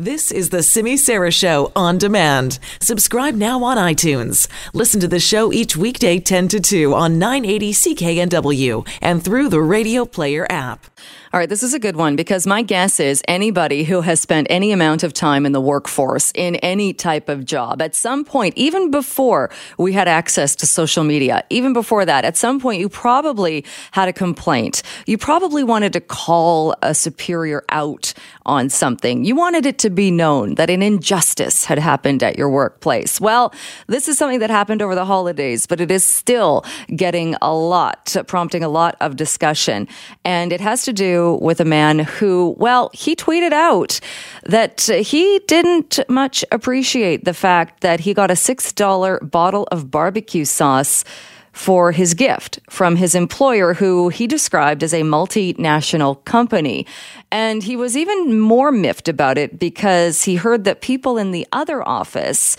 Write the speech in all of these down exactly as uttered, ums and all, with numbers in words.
This is the Simi Sara Show On Demand. Subscribe now on iTunes. Listen to the show each weekday ten to two on nine eighty C K N W and through the Radio Player app. All right, this is a good one because my guess is anybody who has spent any amount of time in the workforce in any type of job, at some point, even before we had access to social media, even before that, at some point, you probably had a complaint. You probably wanted to call a superior out on something. You wanted it to be known that an injustice had happened at your workplace. Well, this is something that happened over the holidays, but it is still getting a lot, prompting a lot of discussion. And it has to do with a man who, well, he tweeted out that he didn't much appreciate the fact that he got a six dollar bottle of barbecue sauce for his gift from his employer, who he described as a multinational company. And he was even more miffed about it because he heard that people in the other office,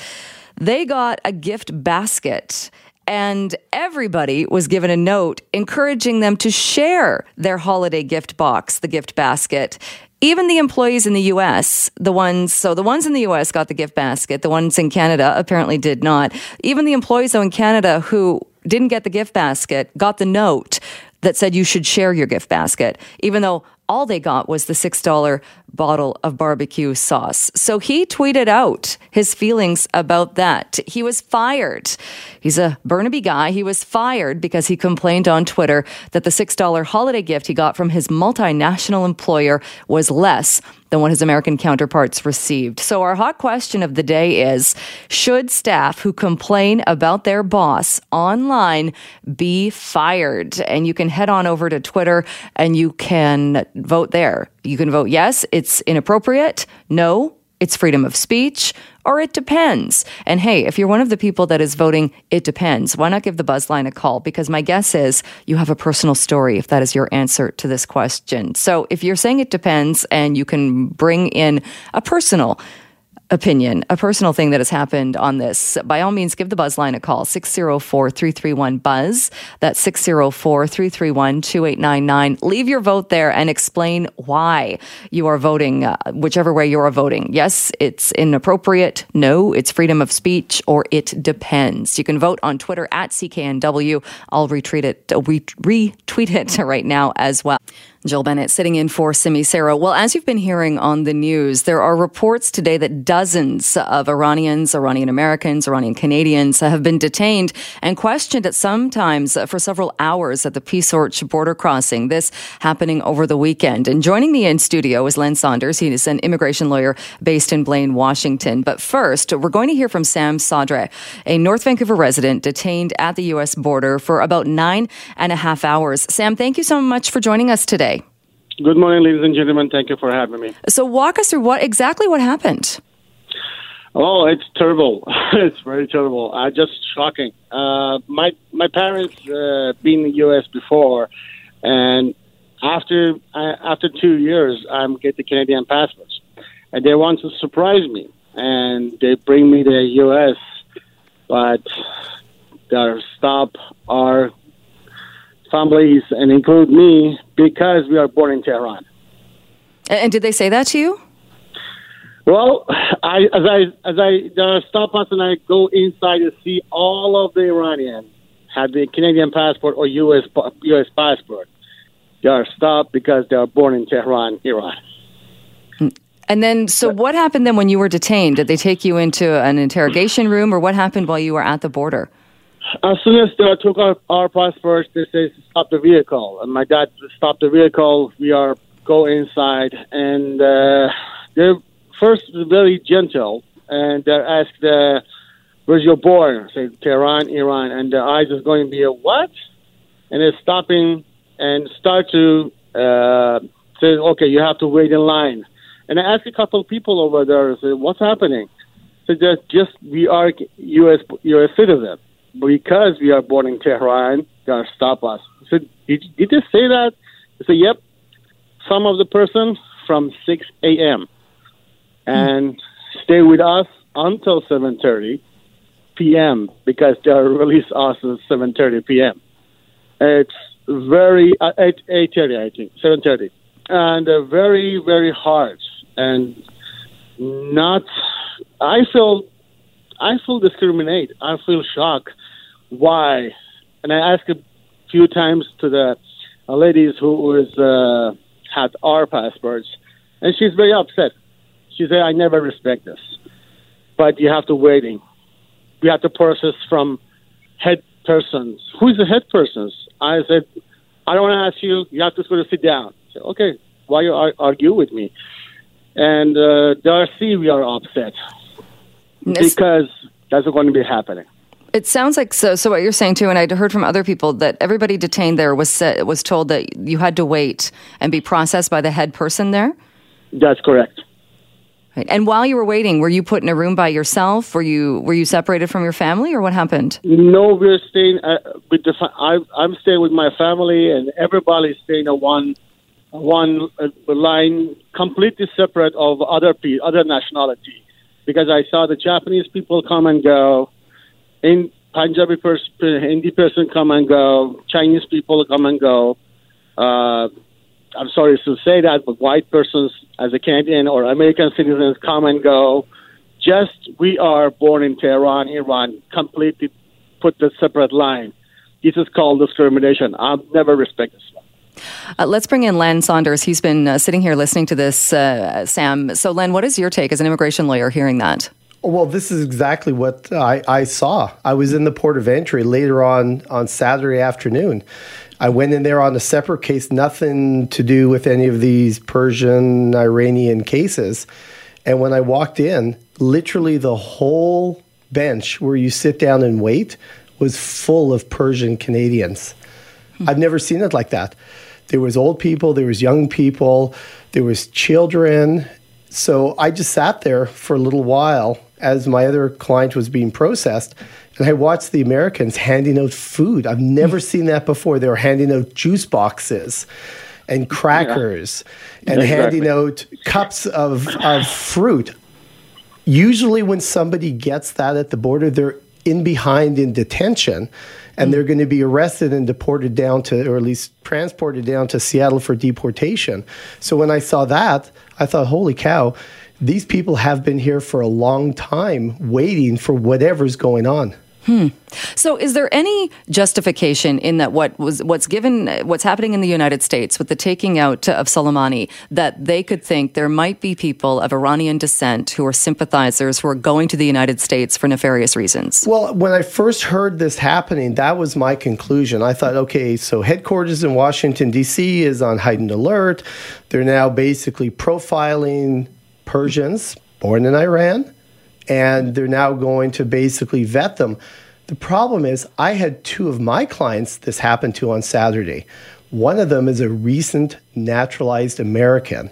they got a gift basket and everybody was given a note encouraging them to share their holiday gift box, the gift basket. Even the employees in the U S, the ones, so the ones in the U S got the gift basket, the ones in Canada apparently did not. Even the employees though in Canada who didn't get the gift basket, got the note that said you should share your gift basket, even though all they got was the six dollar bottle of barbecue sauce. So he tweeted out his feelings about that. He was fired. He's a Burnaby guy. He was fired because he complained on Twitter that the six dollar holiday gift he got from his multinational employer was less than what his American counterparts received. So our hot question of the day is, should staff who complain about their boss online be fired? And you can head on over to Twitter and you can vote there. You can vote yes, it's inappropriate. No, it's freedom of speech. Or it depends. And hey, if you're one of the people that is voting, it depends. Why not give the buzz line a call? Because my guess is you have a personal story if that is your answer to this question. So if you're saying it depends and you can bring in a personal opinion, a personal thing that has happened on this, by all means, give the buzz line a call, six oh four, three three one, buzz. That's six oh four, three three one, two eight nine nine. Leave your vote there and explain why you are voting, uh, whichever way you are voting. Yes, it's inappropriate. No, it's freedom of speech, or it depends. You can vote on Twitter at C K N W. I'll retweet it, uh, re- retweet it right now as well. Jill Bennett sitting in for Simi Sara. Well, as you've been hearing on the news, there are reports today that dozens of Iranians, Iranian Americans, Iranian Canadians have been detained and questioned at sometimes for several hours at the Peace Arch border crossing. This happening over the weekend. And joining me in studio is Len Saunders. He is an immigration lawyer based in Blaine, Washington. But first, we're going to hear from Sam Sadre, a North Vancouver resident detained at the U S border for about nine and a half hours. Sam, thank you so much for joining us today. Good morning, ladies and gentlemen. Thank you for having me. So walk us through what exactly what happened. Oh, it's terrible. It's very terrible. Uh, just shocking. Uh, my my parents uh, been in the U S before, and after uh, after two years, I get the Canadian passports, and they want to surprise me, and they bring me to the U S, but their stop are families and include me because we are born in Tehran. And did they say that to you? Well, I, as I as I uh, stop us and I go inside and see all of the Iranians have the Canadian passport or U S U S passport. They are stopped because they are born in Tehran, Iran. And then, so but, what happened then when you were detained? Did they take you into an interrogation room, or what happened while you were at the border? As soon as they took our, our passports, they said, stop the vehicle. And my dad stopped the vehicle. We are go inside. And uh, they're first very gentle. And they asked, uh, where's your born? I said, Tehran, Iran. And their eyes is going to be a what? And they're stopping and start to uh, say, okay, you have to wait in line. And I asked a couple of people over there, I said, what's happening? So they're just, we are U S U S citizens. Because we are born in Tehran, they are stop us. I said, did, did they say that? I said, yep. Some of the person from six a.m. and mm-hmm. stay with us until seven thirty p.m. because they release us at seven thirty p.m. It's very uh, eight thirty, I think, seven thirty, and uh, very very hard. And not, I feel, I feel discriminated. I feel shocked. Why? And I asked a few times to the ladies who was, uh, had our passports, and she's very upset. She said, I never respect this. But you have to waiting. We have to process from head persons. Who's the head persons? I said, I don't want to ask you. You have to sort of sit down. I said, okay, why you ar- argue with me? And uh, Darcy, we are upset it's, because that's what's going to be happening. It sounds like so. So what you're saying too, and I heard from other people that everybody detained there was set, was told that you had to wait and be processed by the head person there. That's correct. Right. And while you were waiting, were you put in a room by yourself? Were you were you separated from your family, or what happened? No, we're staying uh, with the. Fa- I, I'm staying with my family, and everybody's staying on one one uh, line, completely separate of other pe- other nationality, because I saw the Japanese people come and go, in Punjabi person, Hindi person come and go, Chinese people come and go. Uh, I'm sorry to say that, but white persons as a Canadian or American citizens come and go. Just we are born in Tehran, Iran, completely put the separate line. This is called discrimination. I'll never respect this one. Uh, let's bring in Len Saunders. He's been uh, sitting here listening to this, uh, Sam. So, Len, what is your take as an immigration lawyer hearing that? Well, this is exactly what I, I saw. I was in the port of entry later on on Saturday afternoon. I went in there on a separate case, nothing to do with any of these Persian, Iranian cases. And when I walked in, literally the whole bench where you sit down and wait was full of Persian Canadians. Hmm. I've never seen it like that. There was old people, there was young people, there was children. So I just sat there for a little while as my other client was being processed, and I watched the Americans handing out food. I've never seen that before. They were handing out juice boxes and crackers yeah. and exactly. handing out cups of, of fruit. Usually when somebody gets that at the border, they're in behind in detention, and they're going to be arrested and deported down to, or at least transported down to Seattle for deportation. So when I saw that, I thought, holy cow, these people have been here for a long time waiting for whatever's going on. Hmm. So is there any justification in that what was what's given, what's happening in the United States with the taking out of Soleimani, that they could think there might be people of Iranian descent who are sympathizers who are going to the United States for nefarious reasons? Well, when I first heard this happening, that was my conclusion. I thought, okay, so headquarters in Washington, D C is on heightened alert. They're now basically profiling Persians born in Iran, and they're now going to basically vet them. The problem is I had two of my clients this happened to on Saturday. One of them is a recent naturalized American,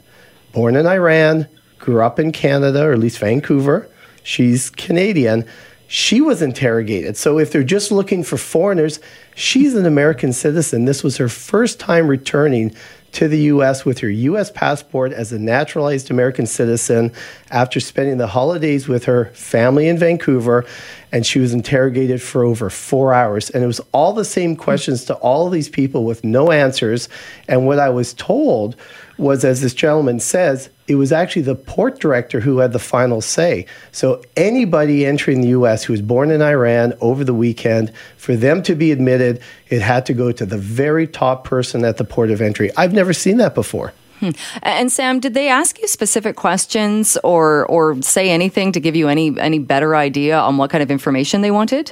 born in Iran, grew up in Canada, or at least Vancouver. She's Canadian. She was interrogated. So if they're just looking for foreigners, she's an American citizen. This was her first time returning to the U S with her U S passport as a naturalized American citizen after spending the holidays with her family in Vancouver, and she was interrogated for over four hours. And it was all the same questions to all these people with no answers. And what I was told was, as this gentleman says, it was actually the port director who had the final say. So anybody entering the U S who was born in Iran over the weekend, for them to be admitted, it had to go to the very top person at the port of entry. I've never seen that before. Hmm. And Sam, did they ask you specific questions or or say anything to give you any, any better idea on what kind of information they wanted?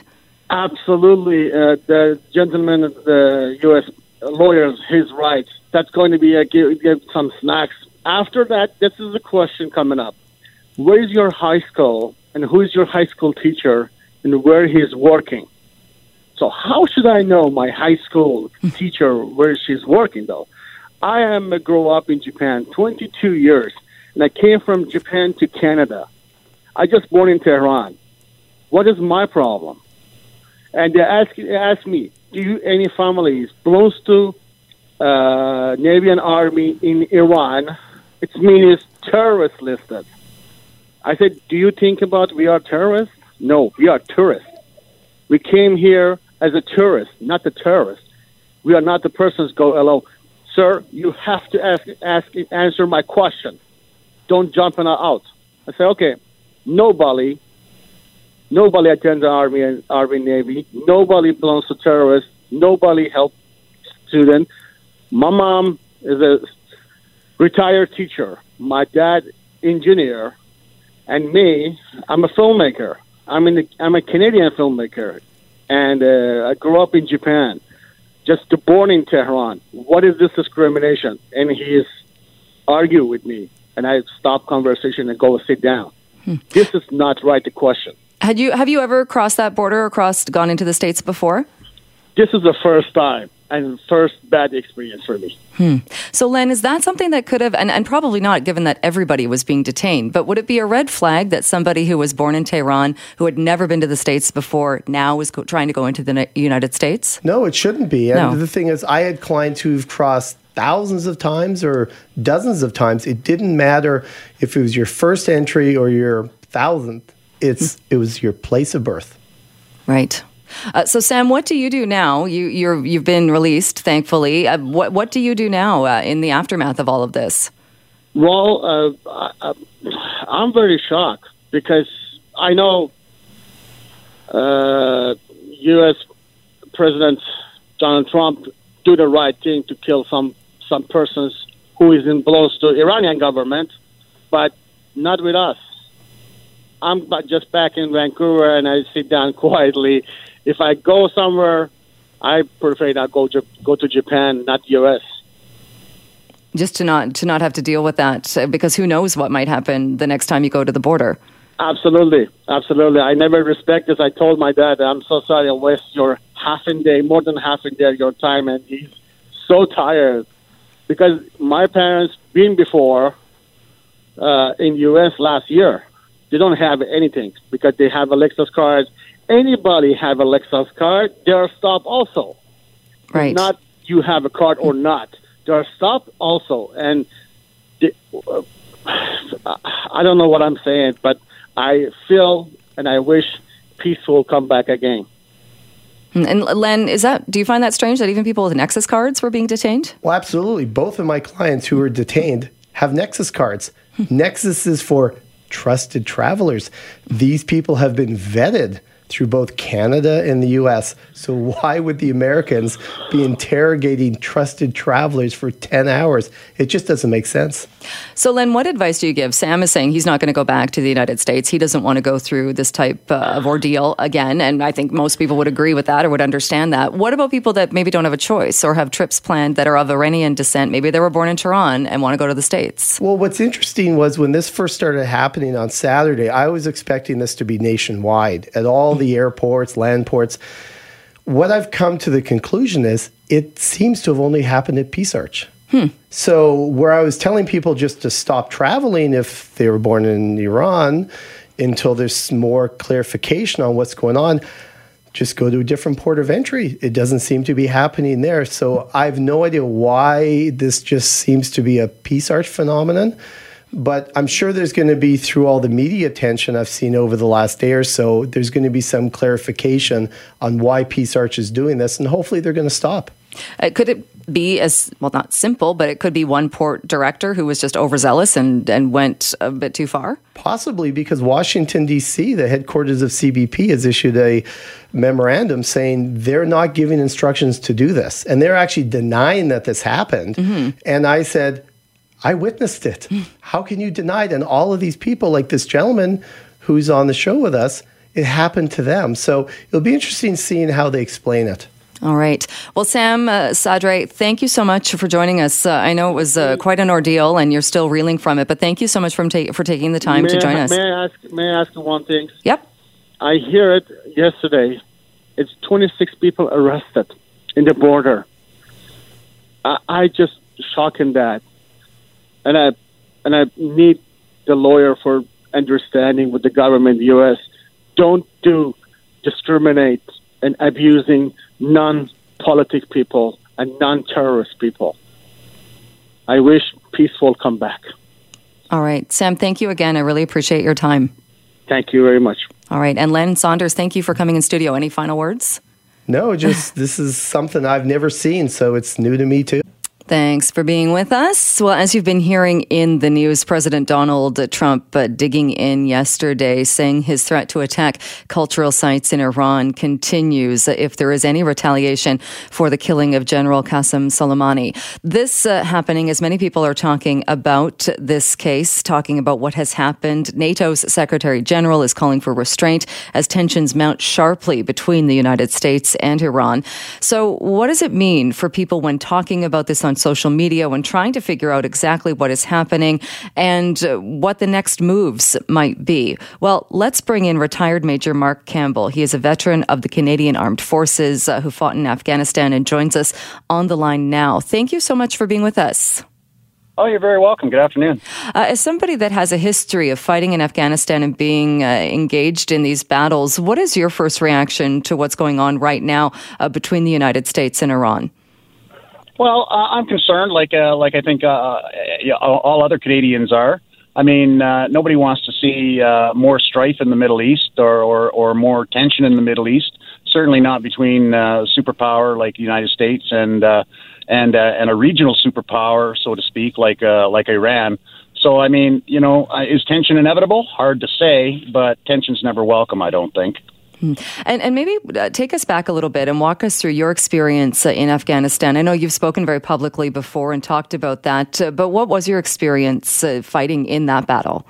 Absolutely. Uh, the gentleman, the U S lawyers, he's right. That's going to be a, give, give some snacks. After that, this is the question coming up. Where is your high school, and who is your high school teacher, and where he's working? So how should I know my high school teacher, where she's working, though? I am a grow up in Japan, twenty-two years, and I came from Japan to Canada. I just born in Tehran. What is my problem? And they ask, they ask me, do you any families belongs to uh, Navy and Army in Iran? It means terrorist listed. I said, do you think about we are terrorists? No, we are tourists. We came here as a tourist, not a terrorist. We are not the persons go alone. Sir, you have to ask, ask, answer my question. Don't jump and out. I said, okay, nobody, nobody attends the Army and Army Navy. Nobody belongs to terrorists. Nobody helps students. My mom is a retired teacher. My dad, engineer. And me, I'm a filmmaker. I'm, in the, I'm a Canadian filmmaker. And uh, I grew up in Japan. Just born in Tehran. What is this discrimination? And he's argued with me. And I stop conversation and go sit down. Hmm. This is not right to question. Had you have you ever crossed that border or crossed gone into the States before? This is the first time and first bad experience for me. Hmm. So, Len, is that something that could have, and, and probably not given that everybody was being detained, but would it be a red flag that somebody who was born in Tehran, who had never been to the States before, now is co- trying to go into the United States? No, it shouldn't be. And no. The thing is, I had clients who've crossed thousands of times or dozens of times. It didn't matter if it was your first entry or your thousandth. It's it was your place of birth. Right. Uh, so, Sam, what do you do now? You you're you've been released, thankfully. Uh, what what do you do now uh, in the aftermath of all of this? Well, uh, I, I'm very shocked because I know uh, U S President Donald Trump do the right thing to kill some, some persons who is in blows to Iranian government, but not with us. I'm just back in Vancouver and I sit down quietly. If I go somewhere, I prefer not go to, go to Japan, not U S. Just to not to not have to deal with that, because who knows what might happen the next time you go to the border. Absolutely, absolutely. I never respect this. I told my dad, I'm so sorry I waste your half a day, more than half a day of your time, and he's so tired. Because my parents been before uh, in U S last year. They don't have anything because they have a Lexus card. Anybody have a Lexus card, they're stopped also. Right. If not you have a card or not. They're stopped also. And they, uh, I don't know what I'm saying, but I feel and I wish peace will come back again. And Len, is that do you find that strange that even people with Nexus cards were being detained? Well, absolutely. Both of my clients who were detained have Nexus cards. Nexus is for trusted travelers. These people have been vetted through both Canada and the U S. So why would the Americans be interrogating trusted travelers for ten hours? It just doesn't make sense. So, Len, what advice do you give? Sam is saying he's not going to go back to the United States. He doesn't want to go through this type uh, of ordeal again. And I think most people would agree with that or would understand that. What about people that maybe don't have a choice or have trips planned that are of Iranian descent? Maybe they were born in Tehran and want to go to the States. Well, what's interesting was when this first started happening on Saturday, I was expecting this to be nationwide at all the airports, land ports. What I've come to the conclusion is it seems to have only happened at Peace Arch. Hmm. So where I was telling people just to stop traveling if they were born in Iran until there's more clarification on what's going on, just go to a different port of entry. It doesn't seem to be happening there. So I have no idea why this just seems to be a Peace Arch phenomenon. But I'm sure there's going to be, through all the media attention I've seen over the last day or so, there's going to be some clarification on why Peace Arch is doing this, and hopefully they're going to stop. Uh, could it be as, well, not simple, but it could be one port director who was just overzealous and, and went a bit too far? Possibly, because Washington, D C, the headquarters of C B P, has issued a memorandum saying they're not giving instructions to do this, and they're actually denying that this happened. Mm-hmm. And I said, I witnessed it. How can you deny it? And all of these people, like this gentleman who's on the show with us, it happened to them. So it'll be interesting seeing how they explain it. All right. Well, Sam uh, Sadre, thank you so much for joining us. Uh, I know it was uh, quite an ordeal and you're still reeling from it, but thank you so much for, ta- for taking the time may to join I, us. May I ask, may I ask one thing? Yep. I hear it yesterday. It's twenty-six people arrested in the border. I, I just shocking that. And I and I need the lawyer for understanding with the government, the U S. Don't do discriminate and abusing non-politic people and non-terrorist people. I wish peace will come back. All right. Sam, thank you again. I really appreciate your time. Thank you very much. All right. And Len Saunders, thank you for coming in studio. Any final words? No, just this is something I've never seen, so it's new to me too. Thanks for being with us. Well, as you've been hearing in the news, President Donald Trump uh, digging in yesterday, saying his threat to attack cultural sites in Iran continues if there is any retaliation for the killing of General Qasem Soleimani. This uh, happening, as many people are talking about this case, talking about what has happened. NATO's Secretary General is calling for restraint as tensions mount sharply between the United States and Iran. So what does it mean for people when talking about this on social media, when trying to figure out exactly what is happening and what the next moves might be? Well, let's bring in retired Major Mark Campbell. He is a veteran of the Canadian Armed Forces uh, who fought in Afghanistan and joins us on the line now. Thank you so much for being with us. Oh, you're very welcome. Good afternoon. Uh, as somebody that has a history of fighting in Afghanistan and being uh, engaged in these battles, what is your first reaction to what's going on right now uh, between the United States and Iran? Well, uh, I'm concerned, like uh, like I think uh, yeah, all other Canadians are. I mean, uh, nobody wants to see uh, more strife in the Middle East or, or, or more tension in the Middle East. Certainly not between uh, superpower like the United States and uh, and uh, and a regional superpower, so to speak, like uh, like Iran. So, I mean, you know, is tension inevitable? Hard to say, but tension's never welcome, I don't think. And, and maybe take us back a little bit and walk us through your experience in Afghanistan. I know you've spoken very publicly before and talked about that, but what was your experience fighting in that battle?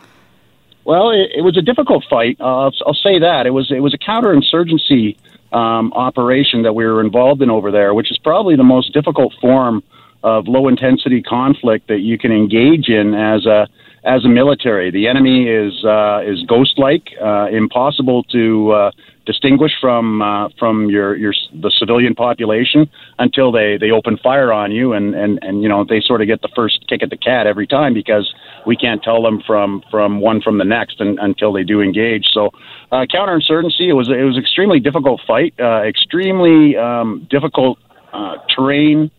Well, it, it was a difficult fight. Uh, I'll say that. It was it was a counterinsurgency um, operation that we were involved in over there, which is probably the most difficult form of low-intensity conflict that you can engage in as a as a military. The enemy is uh, is ghost-like, uh, impossible to uh, distinguish from uh, from your, your the civilian population until they, they open fire on you, and, and, and you know they sort of get the first kick at the cat every time because we can't tell them from, from one from the next and, until they do engage. So uh, counterinsurgency, it was it was an extremely difficult fight, uh, extremely um, difficult uh, terrain.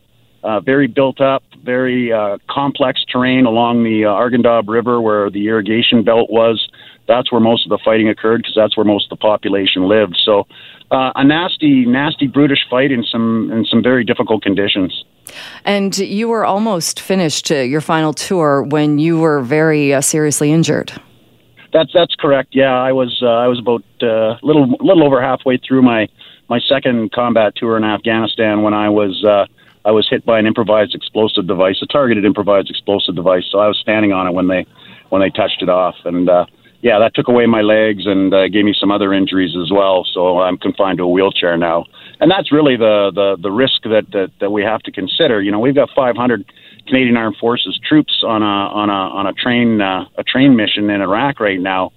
Uh, very built up, very uh, complex terrain along the uh, Argandab River where the irrigation belt was. That's where most of the fighting occurred because that's where most of the population lived. So uh, a nasty, nasty, brutish fight in some in some very difficult conditions. And you were almost finished uh, your final tour when you were very uh, seriously injured. That's that's correct. Yeah, I was uh, I was about a uh, little little over halfway through my my second combat tour in Afghanistan when I was. Uh, I was hit by an improvised explosive device, a targeted improvised explosive device. So I was standing on it when they when they touched it off. And, uh, yeah, that took away my legs and uh, gave me some other injuries as well. So I'm confined to a wheelchair now. And that's really the, the, the risk that, that, that we have to consider. You know, we've got five hundred Canadian Armed Forces troops on a on a, on a train uh, a train mission in Iraq right now.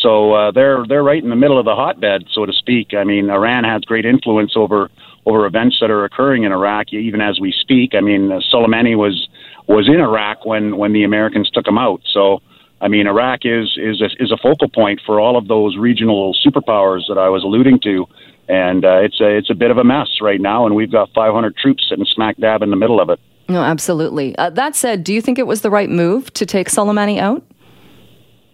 So uh, they're they're right in the middle of the hotbed, so to speak. I mean, Iran has great influence over over events that are occurring in Iraq, even as we speak. I mean, uh, Soleimani was was in Iraq when, when the Americans took him out. So, I mean, Iraq is is a, is a focal point for all of those regional superpowers that I was alluding to, and uh, it's a it's a bit of a mess right now. And we've got five hundred troops sitting smack dab in the middle of it. No, absolutely. Uh, that said, do you think it was the right move to take Soleimani out?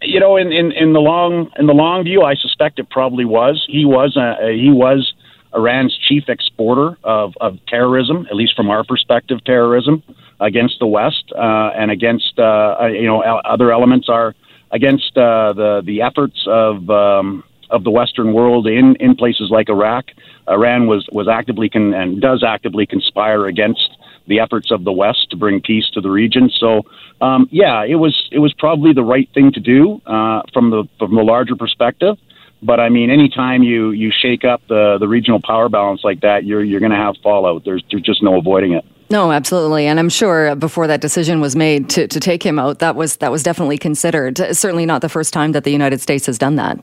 You know, in, in, in the long in the long view, I suspect it probably was. He was uh, he was Iran's chief exporter of, of terrorism, at least from our perspective, terrorism against the West uh, and against uh, you know other elements are against uh, the the efforts of um, of the Western world in, in places like Iraq. Iran was was actively con- and does actively conspire against the efforts of the West to bring peace to the region. So, um, yeah, it was it was probably the right thing to do uh, from the from the larger perspective. But I mean, anytime you, you shake up the, the regional power balance like that, you're you're going to have fallout. There's there's just no avoiding it. No, absolutely. And I'm sure before that decision was made to, to take him out, that was that was definitely considered. Certainly not the first time that the United States has done that.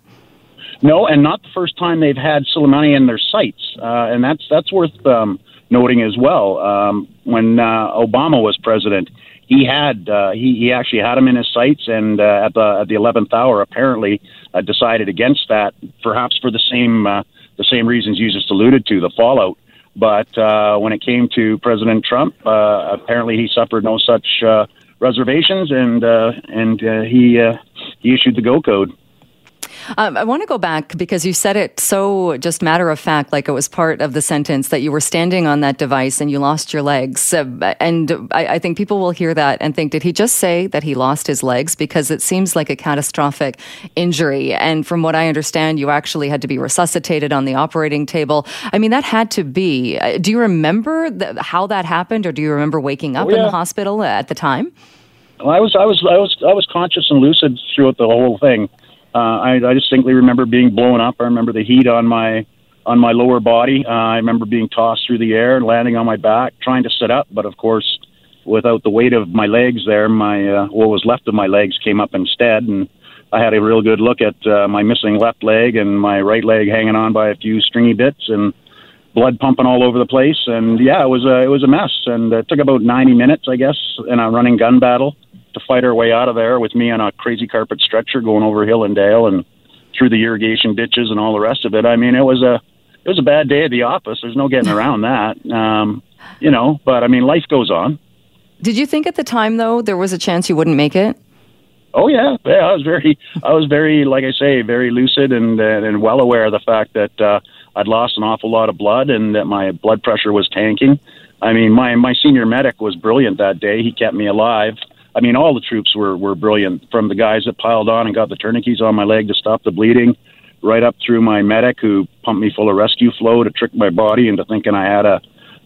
No, and not the first time they've had Soleimani in their sights, uh, and that's that's worth um, noting as well. Um, when uh, Obama was president, he had uh, he he actually had him in his sights, and uh, at the at the eleventh hour, apparently uh, decided against that, perhaps for the same uh, the same reasons you just alluded to, the fallout. But uh, when it came to President Trump, uh, apparently he suffered no such uh, reservations, and uh, and uh, he uh, he issued the go code. Um, I want to go back because you said it so just matter of fact, like it was part of the sentence that you were standing on that device and you lost your legs. Uh, and I, I think people will hear that and think, did he just say that he lost his legs? Because it seems like a catastrophic injury. And from what I understand, you actually had to be resuscitated on the operating table. I mean, that had to be. Uh, do you remember th- how that happened, or do you remember waking up oh, yeah. in the hospital at the time? Well, I was, I was, I was, I was conscious and lucid throughout the whole thing. Uh, I, I distinctly remember being blown up. I remember the heat on my, on my lower body. Uh, I remember being tossed through the air, landing on my back, trying to sit up. But of course, without the weight of my legs there, my uh, what was left of my legs came up instead, and I had a real good look at uh, my missing left leg and my right leg hanging on by a few stringy bits and blood pumping all over the place. And yeah, it was a, it was a mess. And it took about ninety minutes, I guess, in a running gun battle to fight our way out of there with me on a crazy carpet stretcher going over hill and dale and through the irrigation ditches and all the rest of it. I mean, it was a, it was a bad day at the office. There's no getting around that, um, you know, but I mean, life goes on. Did you think at the time, though, there was a chance you wouldn't make it? Oh, yeah. Yeah, I was very, I was very, like I say, very lucid and, and, and well aware of the fact that uh, I'd lost an awful lot of blood and that my blood pressure was tanking. I mean, my, my senior medic was brilliant that day. He kept me alive. I mean, all the troops were, were brilliant, from the guys that piled on and got the tourniquets on my leg to stop the bleeding, right up through my medic who pumped me full of rescue flow to trick my body into thinking I had a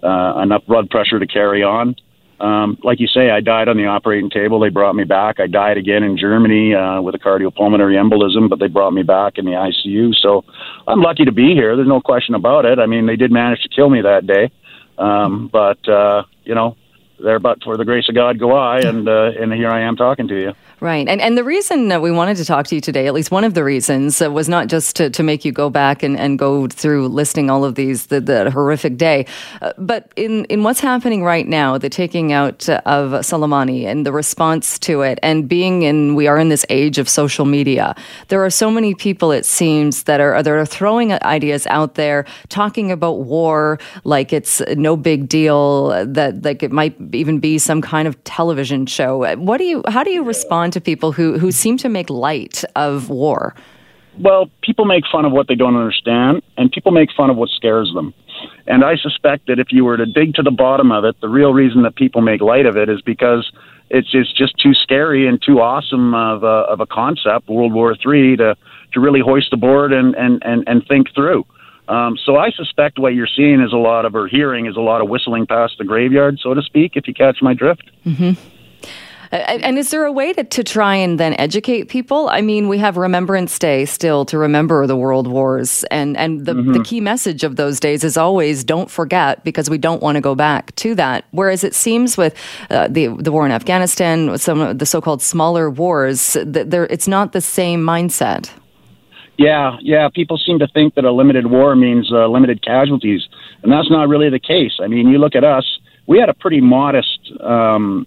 uh, enough blood pressure to carry on. Um, like you say, I died on the operating table. They brought me back. I died again in Germany uh, with a cardiopulmonary embolism, but they brought me back in the I C U. So I'm lucky to be here. There's no question about it. I mean, they did manage to kill me that day. Um, but, uh, you know, there but for the grace of God go I, and uh, and here I am talking to you. Right. And and the reason that we wanted to talk to you today, at least one of the reasons, uh, was not just to, to make you go back and, and go through listing all of these, the, the horrific day, uh, but in, in what's happening right now, the taking out of Soleimani and the response to it, and being in, we are in this age of social media. There are so many people, it seems, that are, that are throwing ideas out there, talking about war like it's no big deal, that like it might even be some kind of television show. What do you, how do you respond to people who, who seem to make light of war? Well, people make fun of what they don't understand, and people make fun of what scares them. And I suspect that if you were to dig to the bottom of it, the real reason that people make light of it is because it's, it's just too scary and too awesome of a, of a concept, World War Three, to, to really hoist the board and, and, and, and think through. Um, so I suspect what you're seeing is a lot of, or hearing is a lot of whistling past the graveyard, so to speak, if you catch my drift. Mm-hmm. And is there a way to, to try and then educate people? I mean, we have Remembrance Day still to remember the world wars. And, and the, mm-hmm. the key message of those days is always don't forget, because we don't want to go back to that. Whereas it seems with uh, the the war in Afghanistan, some of the so-called smaller wars, there it's not the same mindset. Yeah, yeah. People seem to think that a limited war means uh, limited casualties. And that's not really the case. I mean, you look at us. We had a pretty modest um,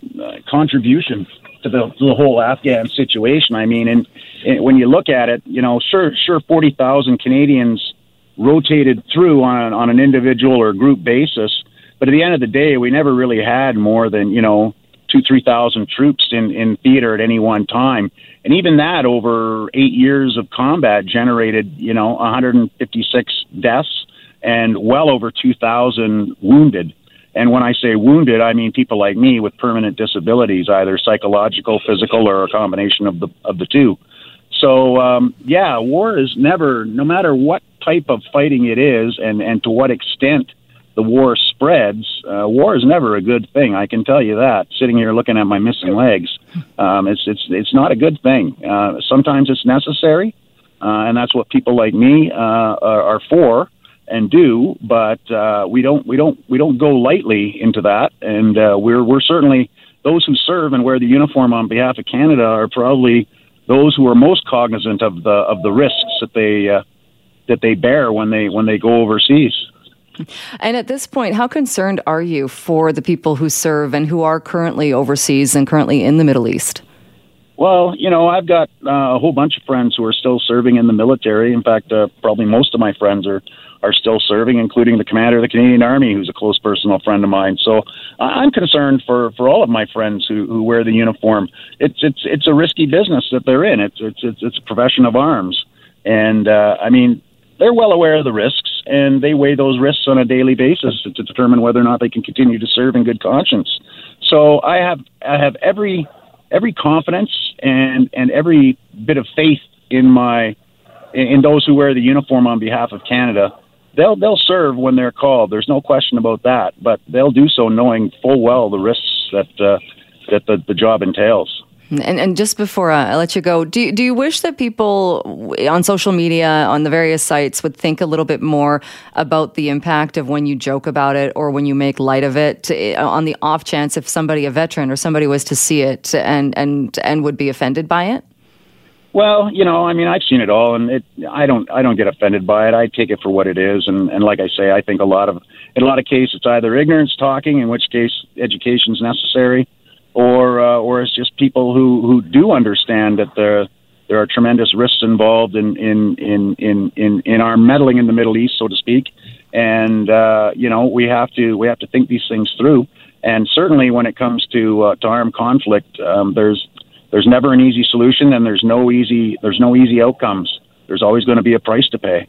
contribution to the, to the whole Afghan situation. I mean, and, and when you look at it, you know, sure, sure, forty thousand Canadians rotated through on, on an individual or group basis. But at the end of the day, we never really had more than, you know, two, three thousand troops in, in theater at any one time. And even that over eight years of combat generated, you know, one hundred fifty-six deaths and well over two thousand wounded. And when I say wounded, I mean people like me with permanent disabilities, either psychological, physical, or a combination of the of the two. So, um, yeah, war is never, no matter what type of fighting it is and, and to what extent the war spreads, uh, war is never a good thing. I can tell you that, sitting here looking at my missing legs. Um, it's, it's, it's not a good thing. Uh, sometimes it's necessary, uh, and that's what people like me uh, are, are for. And do, but uh, we don't we don't we don't go lightly into that, and uh, we're we're certainly those who serve and wear the uniform on behalf of Canada are probably those who are most cognizant of the of the risks that they uh, that they bear when they when they go overseas. And at this point, how concerned are you for the people who serve and who are currently overseas and currently in the Middle East? Well, you know, I've got uh, a whole bunch of friends who are still serving in the military. In fact, uh, probably most of my friends are. are still serving, including the commander of the Canadian Army, who's a close personal friend of mine. So I'm concerned for, for all of my friends who, who wear the uniform. It's it's it's a risky business that they're in. It's it's it's a profession of arms, And, uh, I mean, they're well aware of the risks, and they weigh those risks on a daily basis to, to determine whether or not they can continue to serve in good conscience. So I have I have every every confidence and, and every bit of faith in my in those who wear the uniform on behalf of Canada. They'll they'll serve when they're called. There's no question about that. But they'll do so knowing full well the risks that uh, that the, the job entails. And, and just before I let you go, do you, do you wish that people on social media, on the various sites, would think a little bit more about the impact of when you joke about it or when you make light of it, on the off chance if somebody, a veteran or somebody, was to see it and and, and would be offended by it? Well, you know, I mean, I've seen it all, and it, I don't I don't get offended by it. I take it for what it is, and, and like I say, I think a lot of in a lot of cases it's either ignorance talking, in which case education's necessary, or uh, or it's just people who, who do understand that there there are tremendous risks involved in in, in, in, in, in our meddling in the Middle East, so to speak, and uh, you know we have to we have to think these things through, and certainly when it comes to uh, to armed conflict, um, there's there's never an easy solution, and there's no easy there's no easy outcomes. There's always going to be a price to pay.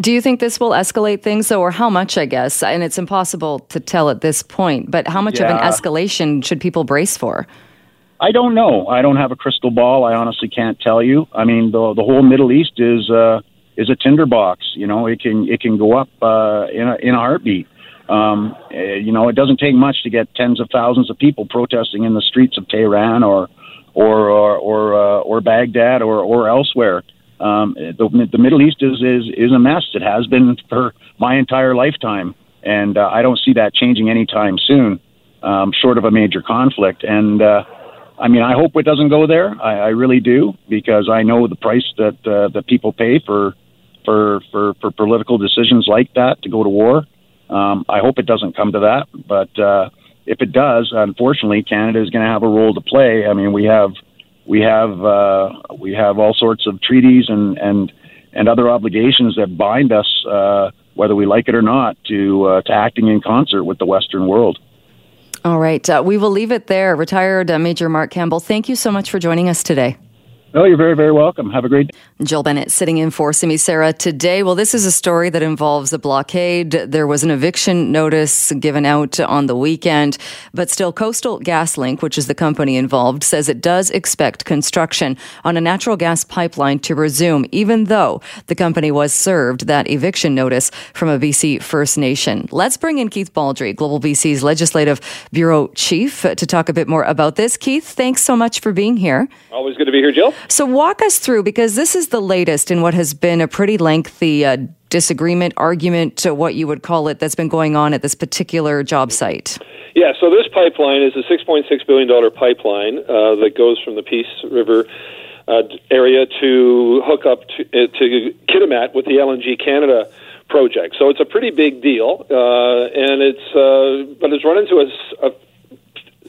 Do you think this will escalate things, though, or how much, I guess? And it's impossible to tell at this point, but how much yeah. of an escalation should people brace for? I don't know. I don't have a crystal ball. I honestly can't tell you. I mean, the the whole Middle East is uh, is a tinderbox. You know, it can it can go up uh, in a, in a heartbeat. Um, you know, it doesn't take much to get tens of thousands of people protesting in the streets of Tehran or or or or, uh, or Baghdad or, or elsewhere. Um, the, the Middle East is, is, is a mess. It has been for my entire lifetime, and uh, I don't see that changing anytime soon, um, short of a major conflict. And uh, I mean, I hope it doesn't go there. I, I really do, because I know the price that uh, that people pay for for, for for political decisions like that to go to war. Um, I hope it doesn't come to that, but uh, if it does, unfortunately, Canada is going to have a role to play. I mean, we have. We have uh, we have all sorts of treaties and, and and other obligations that bind us, uh, whether we like it or not, to uh, to acting in concert with the Western world. All right, uh, we will leave it there. Retired uh, Major Mark Campbell, thank you so much for joining us today. Oh, you're very, very welcome. Have a great day. Jill Bennett sitting in for Simi Sara today. Well, this is a story that involves a blockade. There was an eviction notice given out on the weekend, but still Coastal GasLink, which is the company involved, says it does expect construction on a natural gas pipeline to resume, even though the company was served that eviction notice from a B C First Nation. Let's bring in Keith Baldry, Global B C's Legislative Bureau Chief, to talk a bit more about this. Keith, thanks so much for being here. Always good to be here, Jill. So walk us through, because this is the latest in what has been a pretty lengthy uh, disagreement, argument, to what you would call it, that's been going on at this particular job site. Yeah, so this pipeline is a six point six billion dollars pipeline uh, that goes from the Peace River uh, area to hook up to, uh, to Kitimat with the L N G Canada project. So it's a pretty big deal, uh, and it's uh, but it's run into a... a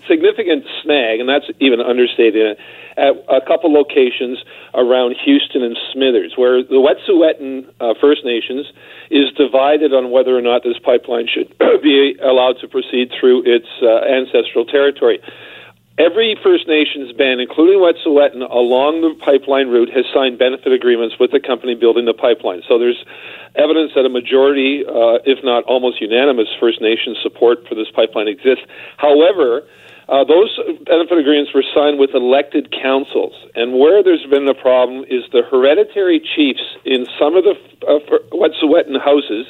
significant snag, and that's even understating it, at a couple locations around Houston and Smithers, where the Wet'suwet'en uh, First Nations is divided on whether or not this pipeline should be allowed to proceed through its uh, ancestral territory. Every First Nations band, including Wet'suwet'en, along the pipeline route has signed benefit agreements with the company building the pipeline. So there's evidence that a majority, uh, if not almost unanimous, First Nations support for this pipeline exists. However, Uh, those benefit agreements were signed with elected councils, and where there's been a problem is the hereditary chiefs in some of the uh, Wet'suwet'en houses,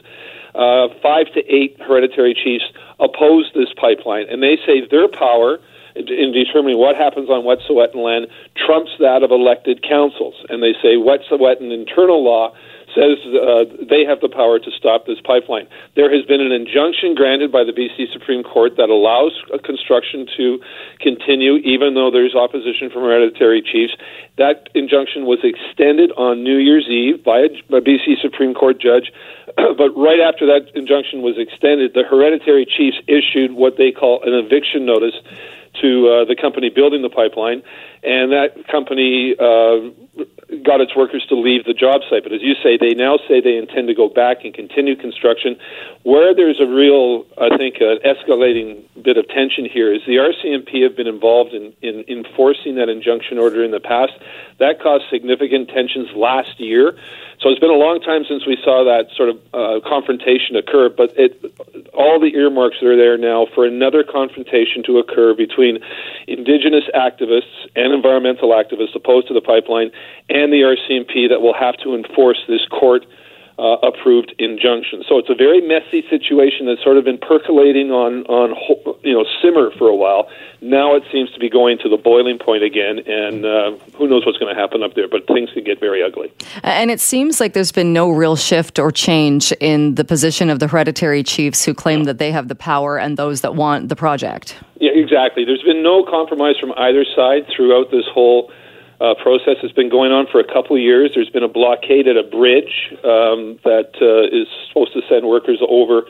uh, five to eight hereditary chiefs, oppose this pipeline, and they say their power in determining what happens on Wet'suwet'en land trumps that of elected councils, and they say Wet'suwet'en internal law says uh, they have the power to stop this pipeline. There has been an injunction granted by the B C Supreme Court that allows construction to continue, even though there's opposition from hereditary chiefs. That injunction was extended on New Year's Eve by a, by a B C Supreme Court judge, but right after that injunction was extended, the hereditary chiefs issued what they call an eviction notice to uh, the company building the pipeline, and that company uh, got its workers to leave the job site. But as you say, they now say they intend to go back and continue construction. Where there's a real, I think, an escalating bit of tension here is the R C M P have been involved in, in enforcing that injunction order in the past. That caused significant tensions last year. So it's been a long time since we saw that sort of uh, confrontation occur, but it, all the earmarks are there now for another confrontation to occur between Indigenous activists and environmental activists opposed to the pipeline and the R C M P that will have to enforce this court Uh, approved injunction. So it's a very messy situation that's sort of been percolating on, on you know, simmer for a while. Now it seems to be going to the boiling point again, and uh, who knows what's going to happen up there, but things could get very ugly. And it seems like there's been no real shift or change in the position of the hereditary chiefs who claim that they have the power and those that want the project. Yeah, exactly. There's been no compromise from either side throughout this whole Uh, process has been going on for a couple of years. There's been a blockade at a bridge um, that uh, is supposed to send workers over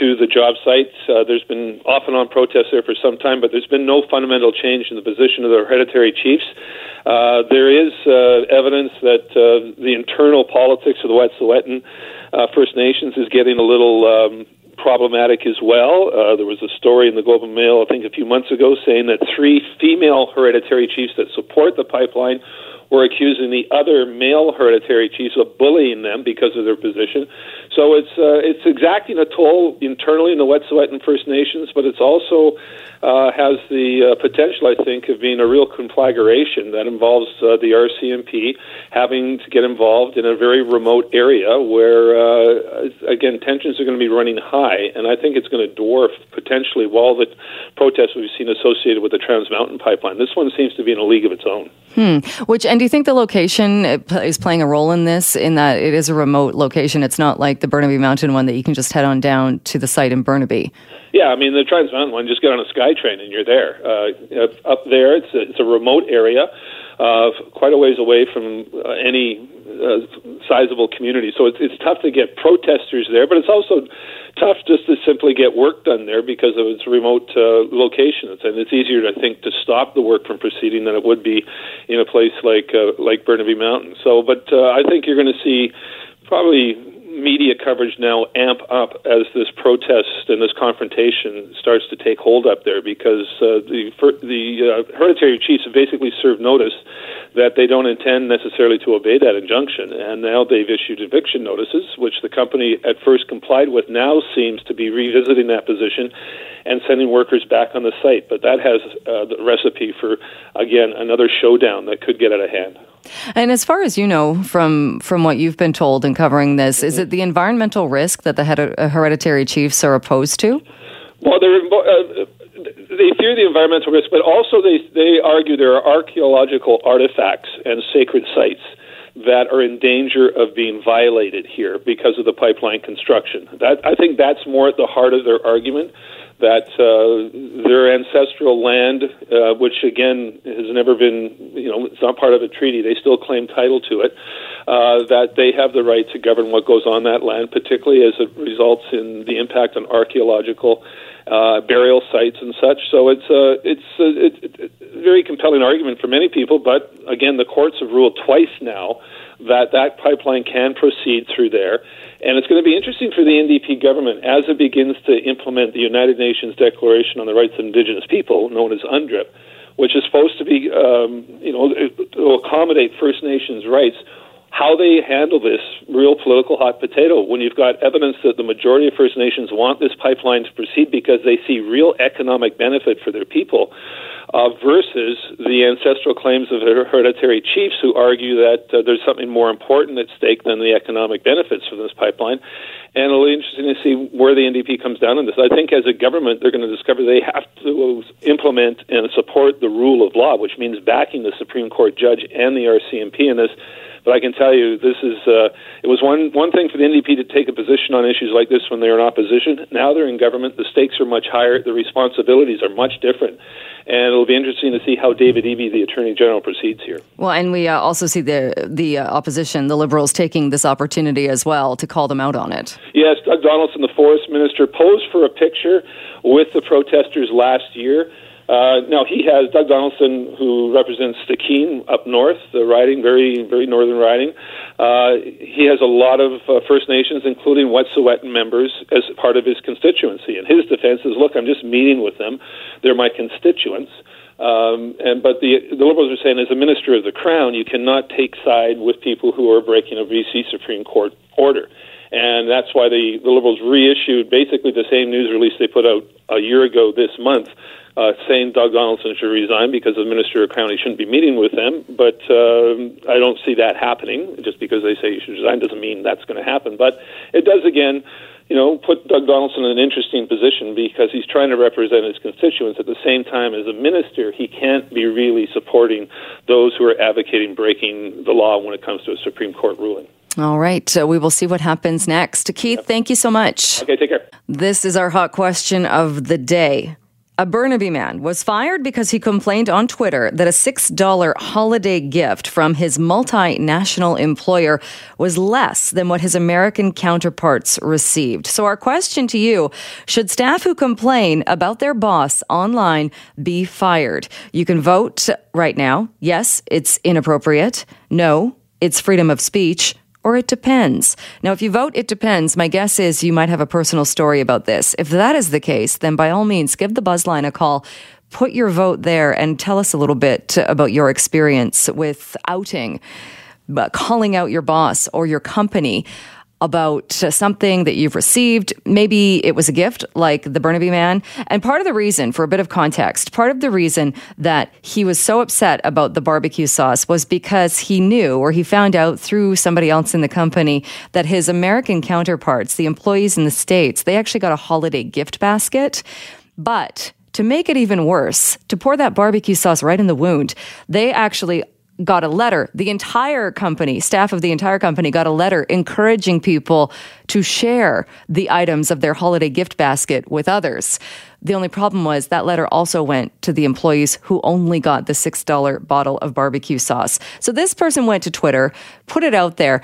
to the job sites. Uh, there's been off and on protests there for some time, but there's been no fundamental change in the position of the hereditary chiefs. Uh, there is uh, evidence that uh, the internal politics of the Wet'suwet'en uh, First Nations is getting a little Um, problematic as well. Uh, there was a story in the Globe and Mail, I think, a few months ago saying that three female hereditary chiefs that support the pipeline were accusing the other male hereditary chiefs of bullying them because of their position. So it's uh, it's exacting a toll internally in the Wet'suwet'en First Nations, but it's also uh, has the uh, potential, I think, of being a real conflagration that involves uh, the R C M P having to get involved in a very remote area where, uh, again, tensions are going to be running high, and I think it's going to dwarf potentially all the protests we've seen associated with the Trans Mountain pipeline. This one seems to be in a league of its own. Hmm. Which and do you think the location is playing a role in this, in that it is a remote location? It's not like the Burnaby Mountain one that you can just head on down to the site in Burnaby. Yeah, I mean, the Trans Mountain one, just get on a SkyTrain and you're there. Uh, up there, it's a, it's a remote area, uh, quite a ways away from uh, any uh, sizable community. So it's, it's tough to get protesters there, but it's also tough just to simply get work done there because of its remote uh, location. And it's easier, I think, to stop the work from proceeding than it would be in a place like uh, like Burnaby Mountain. So, but uh, I think you're going to see probably media coverage now amp up as this protest and this confrontation starts to take hold up there, because uh, the the uh, hereditary chiefs have basically served notice that they don't intend necessarily to obey that injunction, and now they've issued eviction notices, which the company at first complied with, now seems to be revisiting that position and sending workers back on the site. But that has uh, the recipe for, again, another showdown that could get out of hand. And as far as you know, from from what you've been told in covering this, is it the environmental risk that the hereditary chiefs are opposed to? Well, they're, uh, they fear the environmental risk, but also they, they argue there are archaeological artifacts and sacred sites that are in danger of being violated here because of the pipeline construction. That, I think that's more at the heart of their argument, that uh, their ancestral land, uh, which again has never been, you know, it's not part of a treaty, they still claim title to it, uh, that they have the right to govern what goes on that land, particularly as it results in the impact on archaeological uh, burial sites and such. So it's a, it's a, it's a, it's a very compelling argument for many people, but again, the courts have ruled twice now that that pipeline can proceed through there. And it's going to be interesting for the N D P government as it begins to implement the United Nations Declaration on the Rights of Indigenous People, known as UNDRIP, which is supposed to be, um, you know, to accommodate First Nations rights, how they handle this real political hot potato when you've got evidence that the majority of First Nations want this pipeline to proceed because they see real economic benefit for their people, uh, versus the ancestral claims of hereditary chiefs who argue that uh, there's something more important at stake than the economic benefits from this pipeline. And it'll be interesting to see where the N D P comes down on this. I think as a government, they're going to discover they have to implement and support the rule of law, which means backing the Supreme Court judge and the R C M P in this. But I can tell you, this is uh, it was one, one thing for the N D P to take a position on issues like this when they were in opposition. Now they're in government. The stakes are much higher. The responsibilities are much different. And it'll be interesting to see how David Eby, the Attorney General, proceeds here. Well, and we uh, also see the, the uh, opposition, the Liberals, taking this opportunity as well to call them out on it. Yes, Doug Donaldson, the Forest Minister, posed for a picture with the protesters last year. Uh, now, he has Doug Donaldson, who represents Stikine up north, the riding, very, very northern riding. Uh, he has a lot of uh, First Nations, including Wet'suwet'en members, as part of his constituency. And his defense is, look, I'm just meeting with them. They're my constituents. Um, and but the, the Liberals are saying, as a minister of the Crown, you cannot take side with people who are breaking a B C Supreme Court order. And that's why the, the Liberals reissued basically the same news release they put out a year ago this month, uh, saying Doug Donaldson should resign because the Minister of the Crown shouldn't be meeting with them. But um, I don't see that happening. Just because they say you should resign doesn't mean that's going to happen. But it does, again, you know, put Doug Donaldson in an interesting position because he's trying to represent his constituents. At the same time, as a minister, he can't be really supporting those who are advocating breaking the law when it comes to a Supreme Court ruling. All right. So we will see what happens next. Keith, thank you so much. Okay, take care. This is our hot question of the day. A Burnaby man was fired because he complained on Twitter that a six dollars holiday gift from his multinational employer was less than what his American counterparts received. So our question to you, should staff who complain about their boss online be fired? You can vote right now. Yes, it's inappropriate. No, it's freedom of speech. Or it depends. Now, if you vote it depends, my guess is you might have a personal story about this. If that is the case, then by all means, give the Buzzline a call. Put your vote there and tell us a little bit about your experience with outing, calling out your boss or your company about something that you've received. Maybe it was a gift, like the Burnaby man. And part of the reason, for a bit of context, part of the reason that he was so upset about the barbecue sauce was because he knew, or he found out through somebody else in the company, that his American counterparts, the employees in the States, they actually got a holiday gift basket. But to make it even worse, to pour that barbecue sauce right in the wound, they actually got a letter. The entire company, staff of the entire company, got a letter encouraging people to share the items of their holiday gift basket with others. The only problem was that letter also went to the employees who only got the six dollars bottle of barbecue sauce. So this person went to Twitter, put it out there.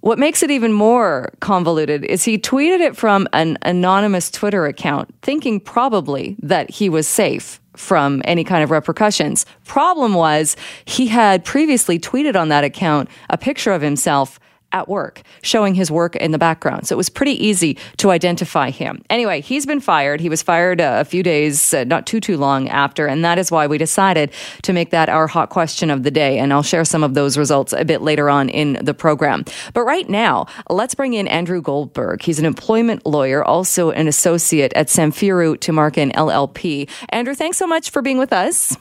What makes it even more convoluted is he tweeted it from an anonymous Twitter account, thinking probably that he was safe from any kind of repercussions. Problem was, he had previously tweeted on that account a picture of himself at work, showing his work in the background. So it was pretty easy to identify him. Anyway, he's been fired. He was fired a few days, uh, not too, too long after. And that is why we decided to make that our hot question of the day. And I'll share some of those results a bit later on in the program. But right now, let's bring in Andrew Goldberg. He's an employment lawyer, also an associate at Samfiru Tumarkin L L P. Andrew, thanks so much for being with us.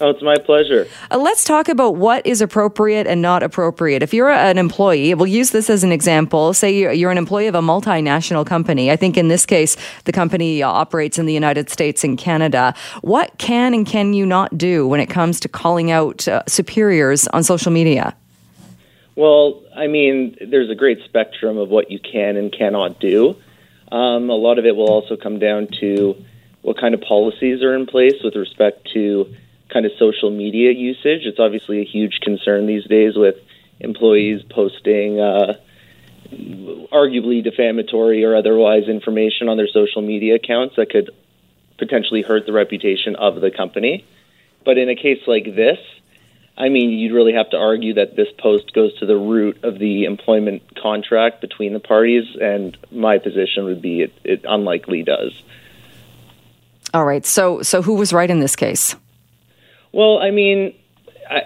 Oh, it's my pleasure. Uh, let's talk about what is appropriate and not appropriate. If you're an employee, we'll use this as an example. Say you're an employee of a multinational company. I think in this case, the company operates in the United States and Canada. What can and can you not do when it comes to calling out uh, superiors on social media? Well, I mean, there's a great spectrum of what you can and cannot do. Um, a lot of it will also come down to what kind of policies are in place with respect to kind of social media usage. It's obviously a huge concern these days with employees posting uh, arguably defamatory or otherwise information on their social media accounts that could potentially hurt the reputation of the company. But in a case like this, I mean, you'd really have to argue that this post goes to the root of the employment contract between the parties, and my position would be it, it unlikely does. All right. So, so who was right in this case? Well, I mean, I,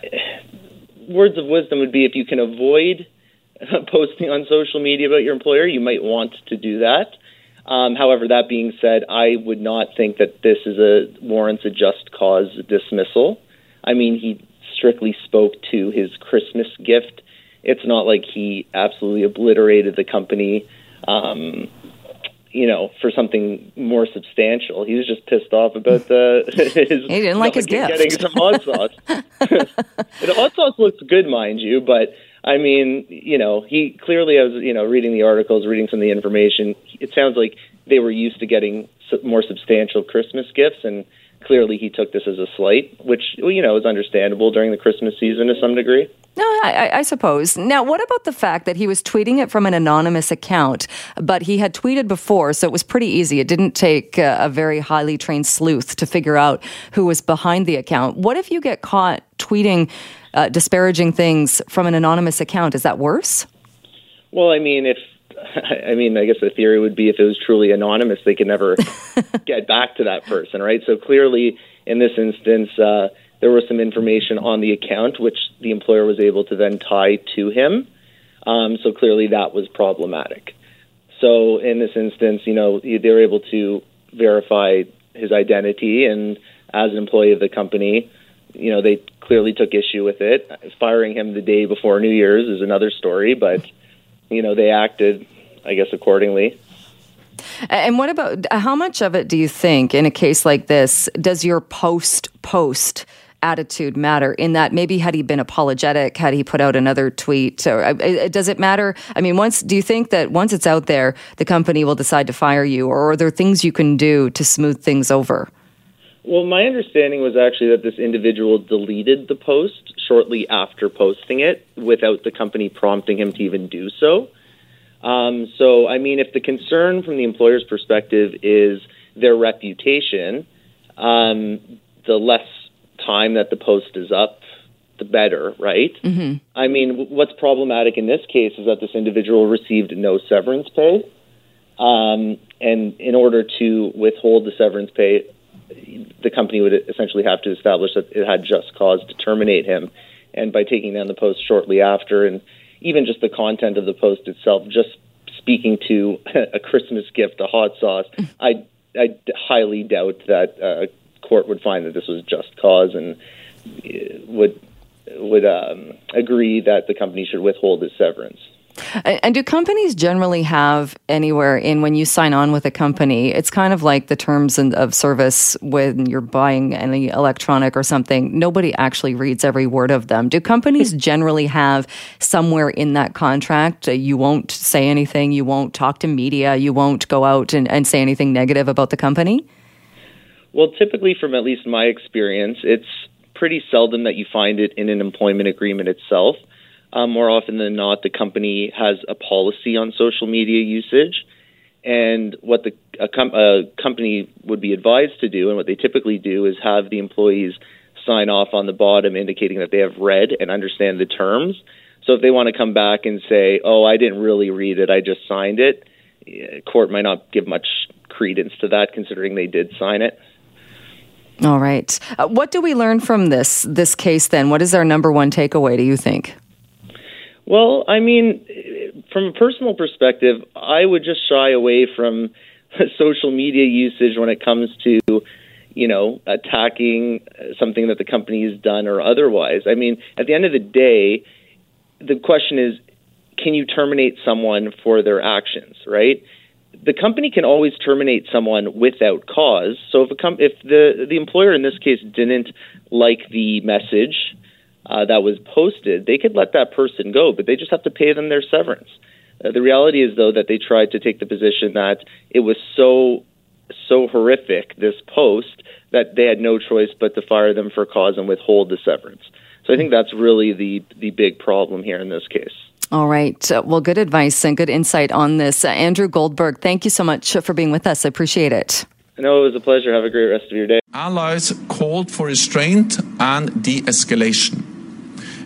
words of wisdom would be if you can avoid posting on social media about your employer, you might want to do that. Um, however, that being said, I would not think that this is a warrants a just cause dismissal. I mean, he strictly spoke to his Christmas gift. It's not like he absolutely obliterated the company, um, you know, for something more substantial. He was just pissed off about the... his, he didn't like his gift. Getting some hot sauce. The hot sauce looks good, mind you, but, I mean, you know, he clearly, I was, you know, reading the articles, reading some of the information, it sounds like they were used to getting more substantial Christmas gifts, and clearly he took this as a slight, which, you know, is understandable during the Christmas season to some degree. No, I, I suppose. Now, what about the fact that he was tweeting it from an anonymous account, but he had tweeted before, so it was pretty easy. It didn't take uh, a very highly trained sleuth to figure out who was behind the account. What if you get caught tweeting uh, disparaging things from an anonymous account? Is that worse? Well, I mean, if I mean, I guess the theory would be if it was truly anonymous, they could never get back to that person, right? So clearly, in this instance, uh, there was some information on the account, which the employer was able to then tie to him. Um, so clearly that was problematic. So in this instance, you know, they were able to verify his identity, and as an employee of the company, you know, they clearly took issue with it. Firing him the day before New Year's is another story, but you know, they acted, I guess, accordingly. And what about, how much of it do you think, in a case like this, does your post-post attitude matter, in that maybe had he been apologetic, had he put out another tweet, or does it matter? I mean, once, do you think that once it's out there, the company will decide to fire you, or are there things you can do to smooth things over? Well, my understanding was actually that this individual deleted the post shortly after posting it without the company prompting him to even do so. Um, so, I mean, if the concern from the employer's perspective is their reputation, um, the less time that the post is up, the better, right? Mm-hmm. I mean, what's problematic in this case is that this individual received no severance pay. Um, and in order to withhold the severance pay, the company would essentially have to establish that it had just cause to terminate him. And by taking down the post shortly after, and even just the content of the post itself, just speaking to a Christmas gift, a hot sauce, I, I highly doubt that a uh, court would find that this was just cause and would, would um, agree that the company should withhold its severance. And do companies generally have anywhere in, when you sign on with a company, it's kind of like the terms of service when you're buying any electronic or something, nobody actually reads every word of them. Do companies generally have somewhere in that contract, uh, you won't say anything, you won't talk to media, you won't go out and, and say anything negative about the company? Well, typically from at least my experience, it's pretty seldom that you find it in an employment agreement itself. Um, more often than not, the company has a policy on social media usage, and what the a, com- a company would be advised to do, and what they typically do, is have the employees sign off on the bottom indicating that they have read and understand the terms. So if they want to come back and say, oh, I didn't really read it, I just signed it, court might not give much credence to that, considering they did sign it. All right. Uh, what do we learn from this this case then? What is our number one takeaway, do you think? Well, I mean, from a personal perspective, I would just shy away from social media usage when it comes to, you know, attacking something that the company has done or otherwise. I mean, at the end of the day, the question is, can you terminate someone for their actions, right? The company can always terminate someone without cause. So if a com- if the, the employer in this case didn't like the message Uh, that was posted, they could let that person go, but they just have to pay them their severance. Uh, the reality is, though, that they tried to take the position that it was so, so horrific, this post, that they had no choice but to fire them for cause and withhold the severance. So I think that's really the, the big problem here in this case. All right. Uh, well, good advice and good insight on this. Uh, Andrew Goldberg, thank you so much for being with us. I appreciate it. No, it was a pleasure. Have a great rest of your day. Allies called for restraint and de-escalation.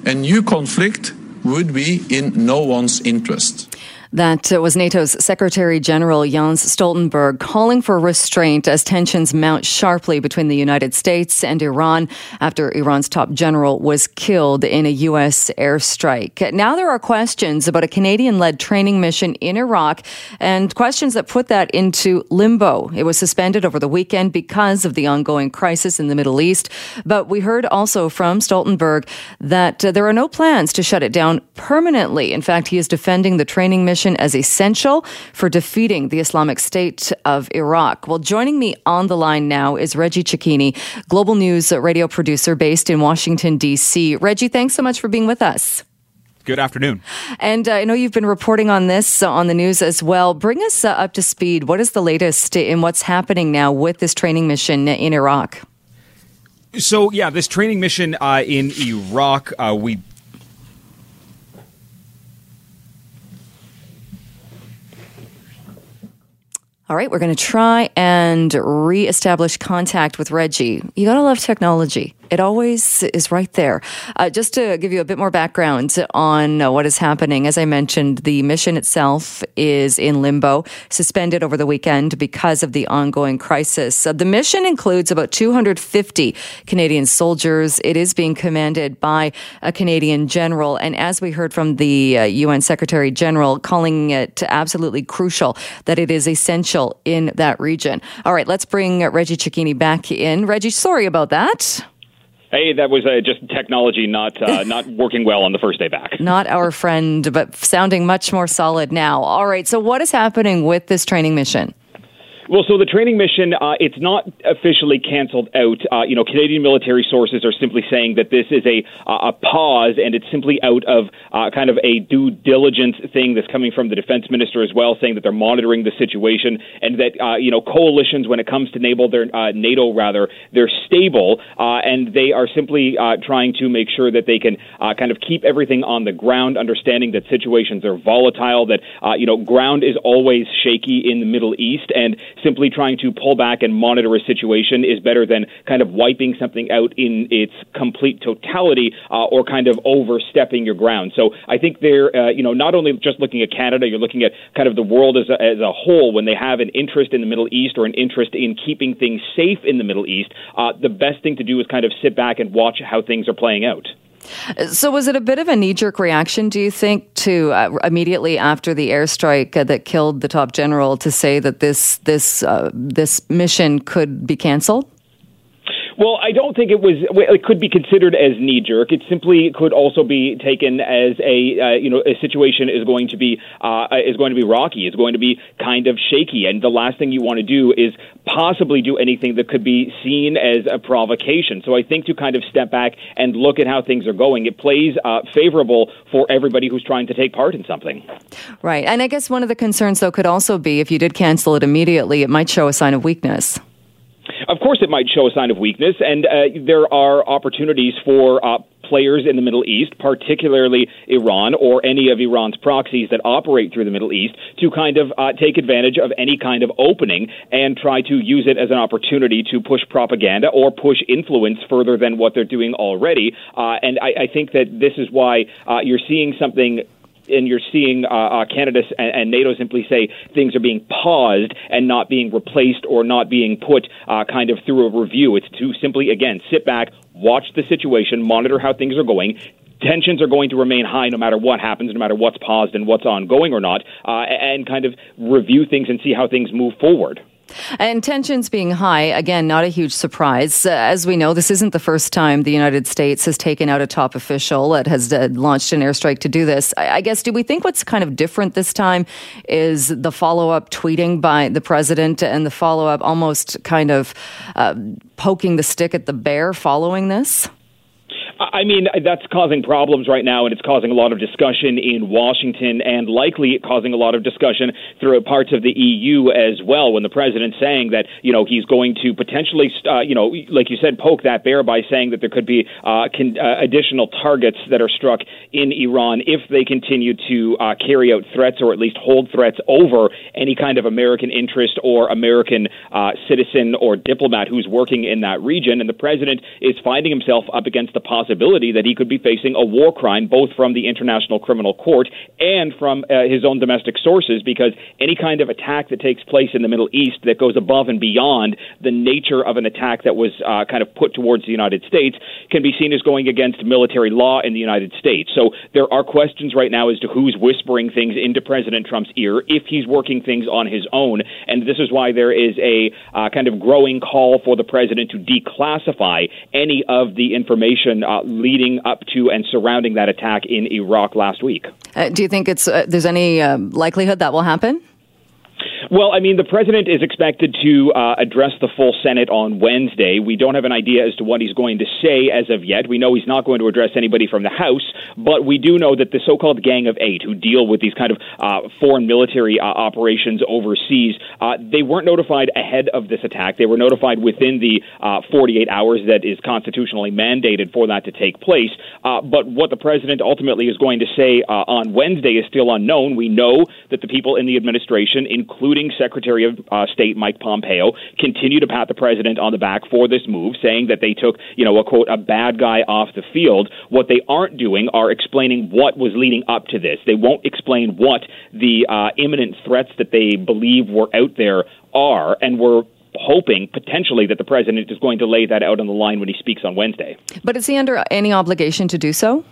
A new conflict would be in no one's interest. That was NATO's Secretary General Jens Stoltenberg calling for restraint as tensions mount sharply between the United States and Iran after Iran's top general was killed in a U S airstrike. Now there are questions about a Canadian-led training mission in Iraq, and questions that put that into limbo. It was suspended over the weekend because of the ongoing crisis in the Middle East. But we heard also from Stoltenberg that uh, there are no plans to shut it down permanently. In fact, he is defending the training mission as essential for defeating the Islamic State of Iraq. Well, joining me on the line now is Reggie Cicchini, Global News radio producer based in Washington, D C. Reggie, thanks so much for being with us. Good afternoon. And uh, I know you've been reporting on this uh, on the news as well. Bring us uh, up to speed. What is the latest in what's happening now with this training mission in Iraq? So, yeah, this training mission uh, in Iraq, uh, we All right, we're going to try and reestablish contact with Reggie. You got to love technology. It always is right there. Uh, just to give you a bit more background on uh, what is happening, as I mentioned, the mission itself is in limbo, suspended over the weekend because of the ongoing crisis. Uh, the mission includes about two hundred fifty Canadian soldiers. It is being commanded by a Canadian general. And as we heard from the uh, U N Secretary General, calling it absolutely crucial that it is essential in that region. All right, let's bring Reggie Cicchini back in. Reggie, sorry about that. Hey, that was uh, just technology not uh, not working well on the first day back. Not our friend, but sounding much more solid now. All right, so what is happening with this training mission? Well, so the training mission, uh, it's not officially canceled out. Uh, you know, Canadian military sources are simply saying that this is a uh, a pause, and it's simply out of uh, kind of a due diligence thing that's coming from the defense minister as well, saying that they're monitoring the situation and that, uh, you know, coalitions, when it comes to NATO, they're, uh, NATO rather, they're stable, uh, and they are simply uh, trying to make sure that they can uh, kind of keep everything on the ground, understanding that situations are volatile, that, uh, you know, ground is always shaky in the Middle East, and simply trying to pull back and monitor a situation is better than kind of wiping something out in its complete totality uh, or kind of overstepping your ground. So I think they're, uh, you know, not only just looking at Canada, you're looking at kind of the world as a, as a whole. When they have an interest in the Middle East or an interest in keeping things safe in the Middle East, uh, the best thing to do is kind of sit back and watch how things are playing out. So was it a bit of a knee-jerk reaction, do you think, to uh, immediately after the airstrike uh, that killed the top general, to say that this this uh, this mission could be canceled? Well, I don't think it was. It could be considered as knee-jerk. It simply could also be taken as a uh, you know a situation is going to be uh, is going to be rocky. It's going to be kind of shaky, and the last thing you want to do is possibly do anything that could be seen as a provocation. So I think to kind of step back and look at how things are going, it plays uh, favorable for everybody who's trying to take part in something. Right, and I guess one of the concerns though could also be if you did cancel it immediately, it might show a sign of weakness. Of course, it might show a sign of weakness, and uh, there are opportunities for uh, players in the Middle East, particularly Iran or any of Iran's proxies that operate through the Middle East, to kind of uh, take advantage of any kind of opening and try to use it as an opportunity to push propaganda or push influence further than what they're doing already. Uh, and I, I think that this is why uh, you're seeing something. And you're seeing uh, uh, Canada and, and NATO simply say things are being paused and not being replaced or not being put uh, kind of through a review. It's to simply, again, sit back, watch the situation, monitor how things are going. Tensions are going to remain high no matter what happens, no matter what's paused and what's ongoing or not, uh, and kind of review things and see how things move forward. And tensions being high, again, not a huge surprise. Uh, as we know, this isn't the first time the United States has taken out a top official. It has uh, launched an airstrike to do this. I, I guess, do we think what's kind of different this time is the follow-up tweeting by the president and the follow-up almost kind of uh, poking the stick at the bear following this? I mean, that's causing problems right now, and it's causing a lot of discussion in Washington and likely causing a lot of discussion through parts of the E U as well, when the president's saying that, you know, he's going to potentially, uh, you know, like you said, poke that bear by saying that there could be uh, con- uh, additional targets that are struck in Iran if they continue to uh, carry out threats or at least hold threats over any kind of American interest or American uh, citizen or diplomat who's working in that region. And the president is finding himself up against the possibility Possibility that he could be facing a war crime, both from the International Criminal Court and from uh, his own domestic sources, because any kind of attack that takes place in the Middle East that goes above and beyond the nature of an attack that was uh, kind of put towards the United States can be seen as going against military law in the United States. So there are questions right now as to who's whispering things into President Trump's ear, if he's working things on his own. And this is why there is a uh, kind of growing call for the president to declassify any of the information uh, leading up to and surrounding that attack in Iraq last week. Uh, do you think it's uh, there's any uh, likelihood that will happen? Well, I mean, the president is expected to uh, address the full Senate on Wednesday. We don't have an idea as to what he's going to say as of yet. We know he's not going to address anybody from the House, but we do know that the so-called Gang of Eight, who deal with these kind of uh, foreign military uh, operations overseas, uh, they weren't notified ahead of this attack. They were notified within the uh, forty-eight hours that is constitutionally mandated for that to take place. Uh, but what the president ultimately is going to say uh, on Wednesday is still unknown. We know that the people in the administration, including including Secretary of uh, State Mike Pompeo, continue to pat the president on the back for this move, saying that they took, you know, a quote, a bad guy off the field. What they aren't doing are explaining what was leading up to this. They won't explain what the uh, imminent threats that they believe were out there are, and were hoping potentially that the president is going to lay that out on the line when he speaks on Wednesday. But is he under any obligation to do so?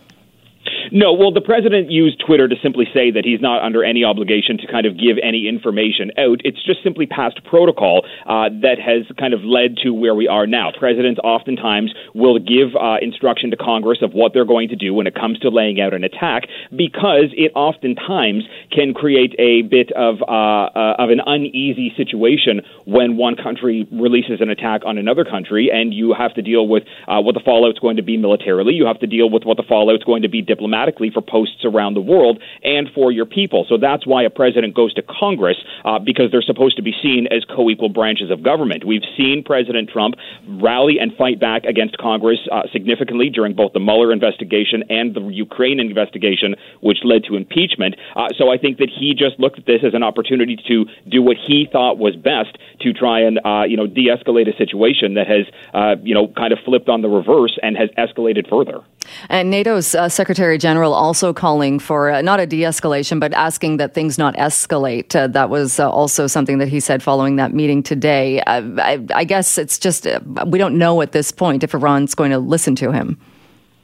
No, well, the president used Twitter to simply say that he's not under any obligation to kind of give any information out. It's just simply past protocol uh, that has kind of led to where we are now. Presidents oftentimes will give uh, instruction to Congress of what they're going to do when it comes to laying out an attack, because it oftentimes can create a bit of uh, uh, of an uneasy situation when one country releases an attack on another country, and you have to deal with uh, what the fallout's going to be militarily. You have to deal with what the fallout's going to be diplomatically for posts around the world and for your people. So that's why a president goes to Congress, uh, because they're supposed to be seen as co-equal branches of government. We've seen President Trump rally and fight back against Congress uh, significantly during both the Mueller investigation and the Ukraine investigation, which led to impeachment. Uh, so I think that he just looked at this as an opportunity to do what he thought was best to try and, uh, you know, de-escalate a situation that has, uh, you know, kind of flipped on the reverse and has escalated further. And NATO's uh, Secretary General also calling for uh, not a de-escalation, but asking that things not escalate. Uh, that was uh, also something that he said following that meeting today. Uh, I, I guess it's just uh, we don't know at this point if Iran's going to listen to him.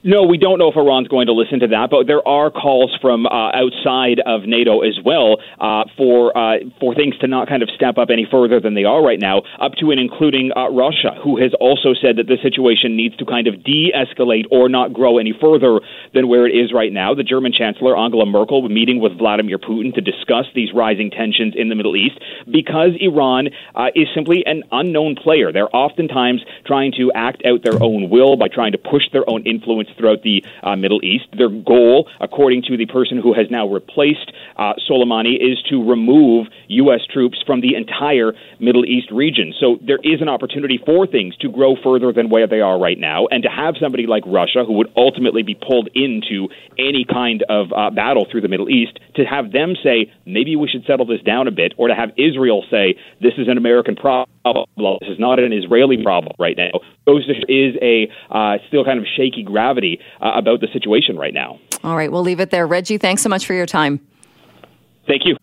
No, we don't know if Iran's going to listen to that, but there are calls from uh, outside of NATO as well uh, for uh, for things to not kind of step up any further than they are right now, up to and including uh, Russia, who has also said that the situation needs to kind of de-escalate or not grow any further than where it is right now. The German Chancellor Angela Merkel meeting with Vladimir Putin to discuss these rising tensions in the Middle East, because Iran uh, is simply an unknown player. They're oftentimes trying to act out their own will by trying to push their own influence throughout the uh, Middle East. Their goal, according to the person who has now replaced uh, Soleimani, is to remove U S troops from the entire Middle East region. So there is an opportunity for things to grow further than where they are right now, and to have somebody like Russia, who would ultimately be pulled into any kind of uh, battle through the Middle East, to have them say, maybe we should settle this down a bit, or to have Israel say, this is an American problem, this is not an Israeli problem right now. Those is a uh, still kind of shaky gravity Uh, about the situation right now. All right, we'll leave it there. Reggie, thanks so much for your time. Thank you.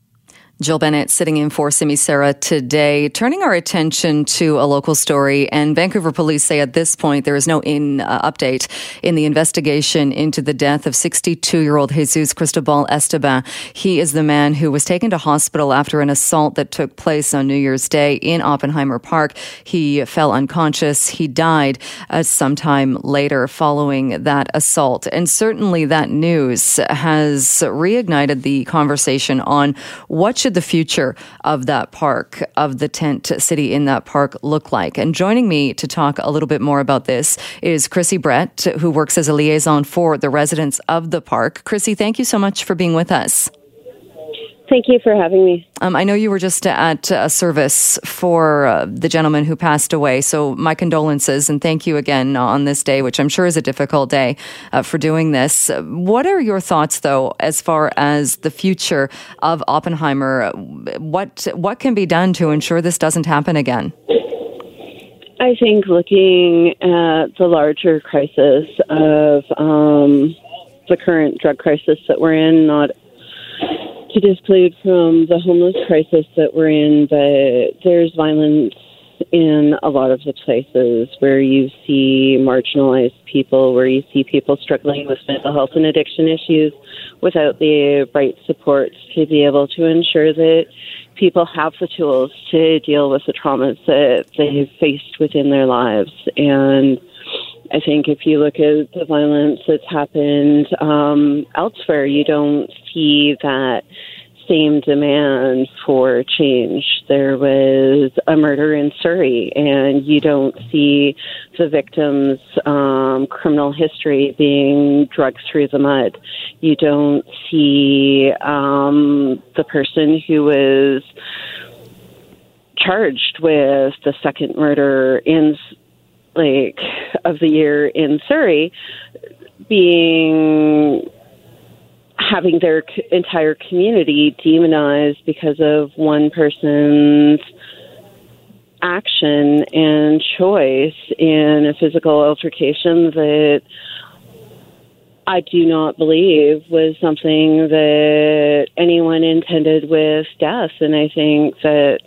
Jill Bennett sitting in for Simi Sara today, turning our attention to a local story. And Vancouver police say at this point there is no in uh, update in the investigation into the death of sixty-two-year-old Jesus Cristobal Esteban. He is the man who was taken to hospital after an assault that took place on New Year's Day in Oppenheimer Park. He fell unconscious. He died uh, sometime later following that assault. And certainly that news has reignited the conversation on what should the future of that park, of the tent city in that park, look like. And joining me to talk a little bit more about this is Chrissy Brett, who works as a liaison for the residents of the park. Chrissy, thank you so much for being with us. Thank you for having me. Um, I know you were just at a service for uh, the gentleman who passed away, so my condolences and thank you again on this day, which I'm sure is a difficult day uh, for doing this. What are your thoughts, though, as far as the future of Oppenheimer? What what can be done to ensure this doesn't happen again? I think looking at the larger crisis of um, the current drug crisis that we're in, not to disclude from the homeless crisis that we're in, but there's violence in a lot of the places where you see marginalized people, where you see people struggling with mental health and addiction issues without the right supports to be able to ensure that people have the tools to deal with the traumas that they've faced within their lives. And I think if you look at the violence that's happened um, elsewhere, you don't see that same demand for change. There was a murder in Surrey, and you don't see the victim's um, criminal history being dragged through the mud. You don't see um, the person who was charged with the second murder in like of the year in Surrey being having their c- entire community demonized because of one person's action and choice in a physical altercation that I do not believe was something that anyone intended with death. And I think that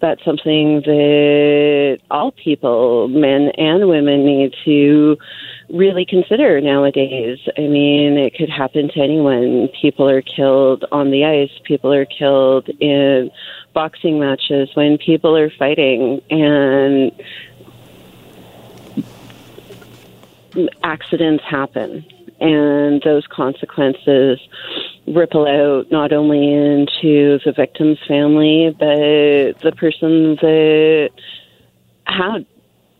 that's something that all people, men and women, need to really consider nowadays. I mean, it could happen to anyone. People are killed on the ice. People are killed in boxing matches when people are fighting, and accidents happen. And those consequences ripple out not only into the victim's family, but the person that had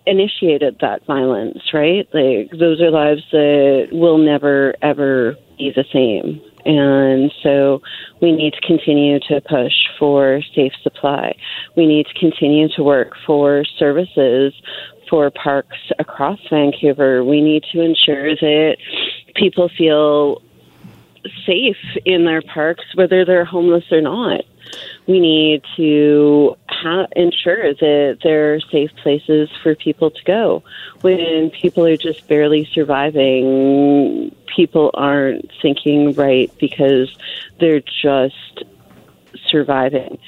initiated that violence, right? Like, those are lives that will never, ever be the same. And so we need to continue to push for safe supply. We need to continue to work for services for parks across Vancouver. We need to ensure that people feel safe in their parks, whether they're homeless or not. We need to ha- ensure that there are safe places for people to go. When people are just barely surviving, people aren't thinking right because they're just surviving.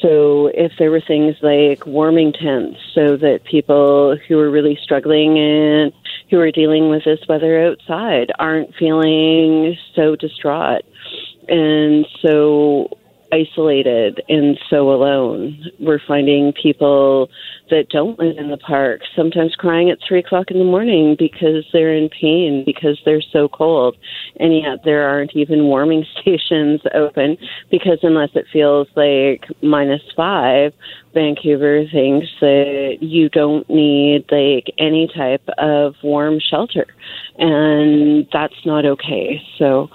So if there were things like warming tents so that people who are really struggling and who are dealing with this weather outside aren't feeling so distraught and so isolated and so alone. We're finding people that don't live in the park sometimes crying at three o'clock in the morning because they're in pain, because they're so cold, and yet there aren't even warming stations open because unless it feels like minus five, Vancouver thinks that you don't need like any type of warm shelter, and that's not okay. So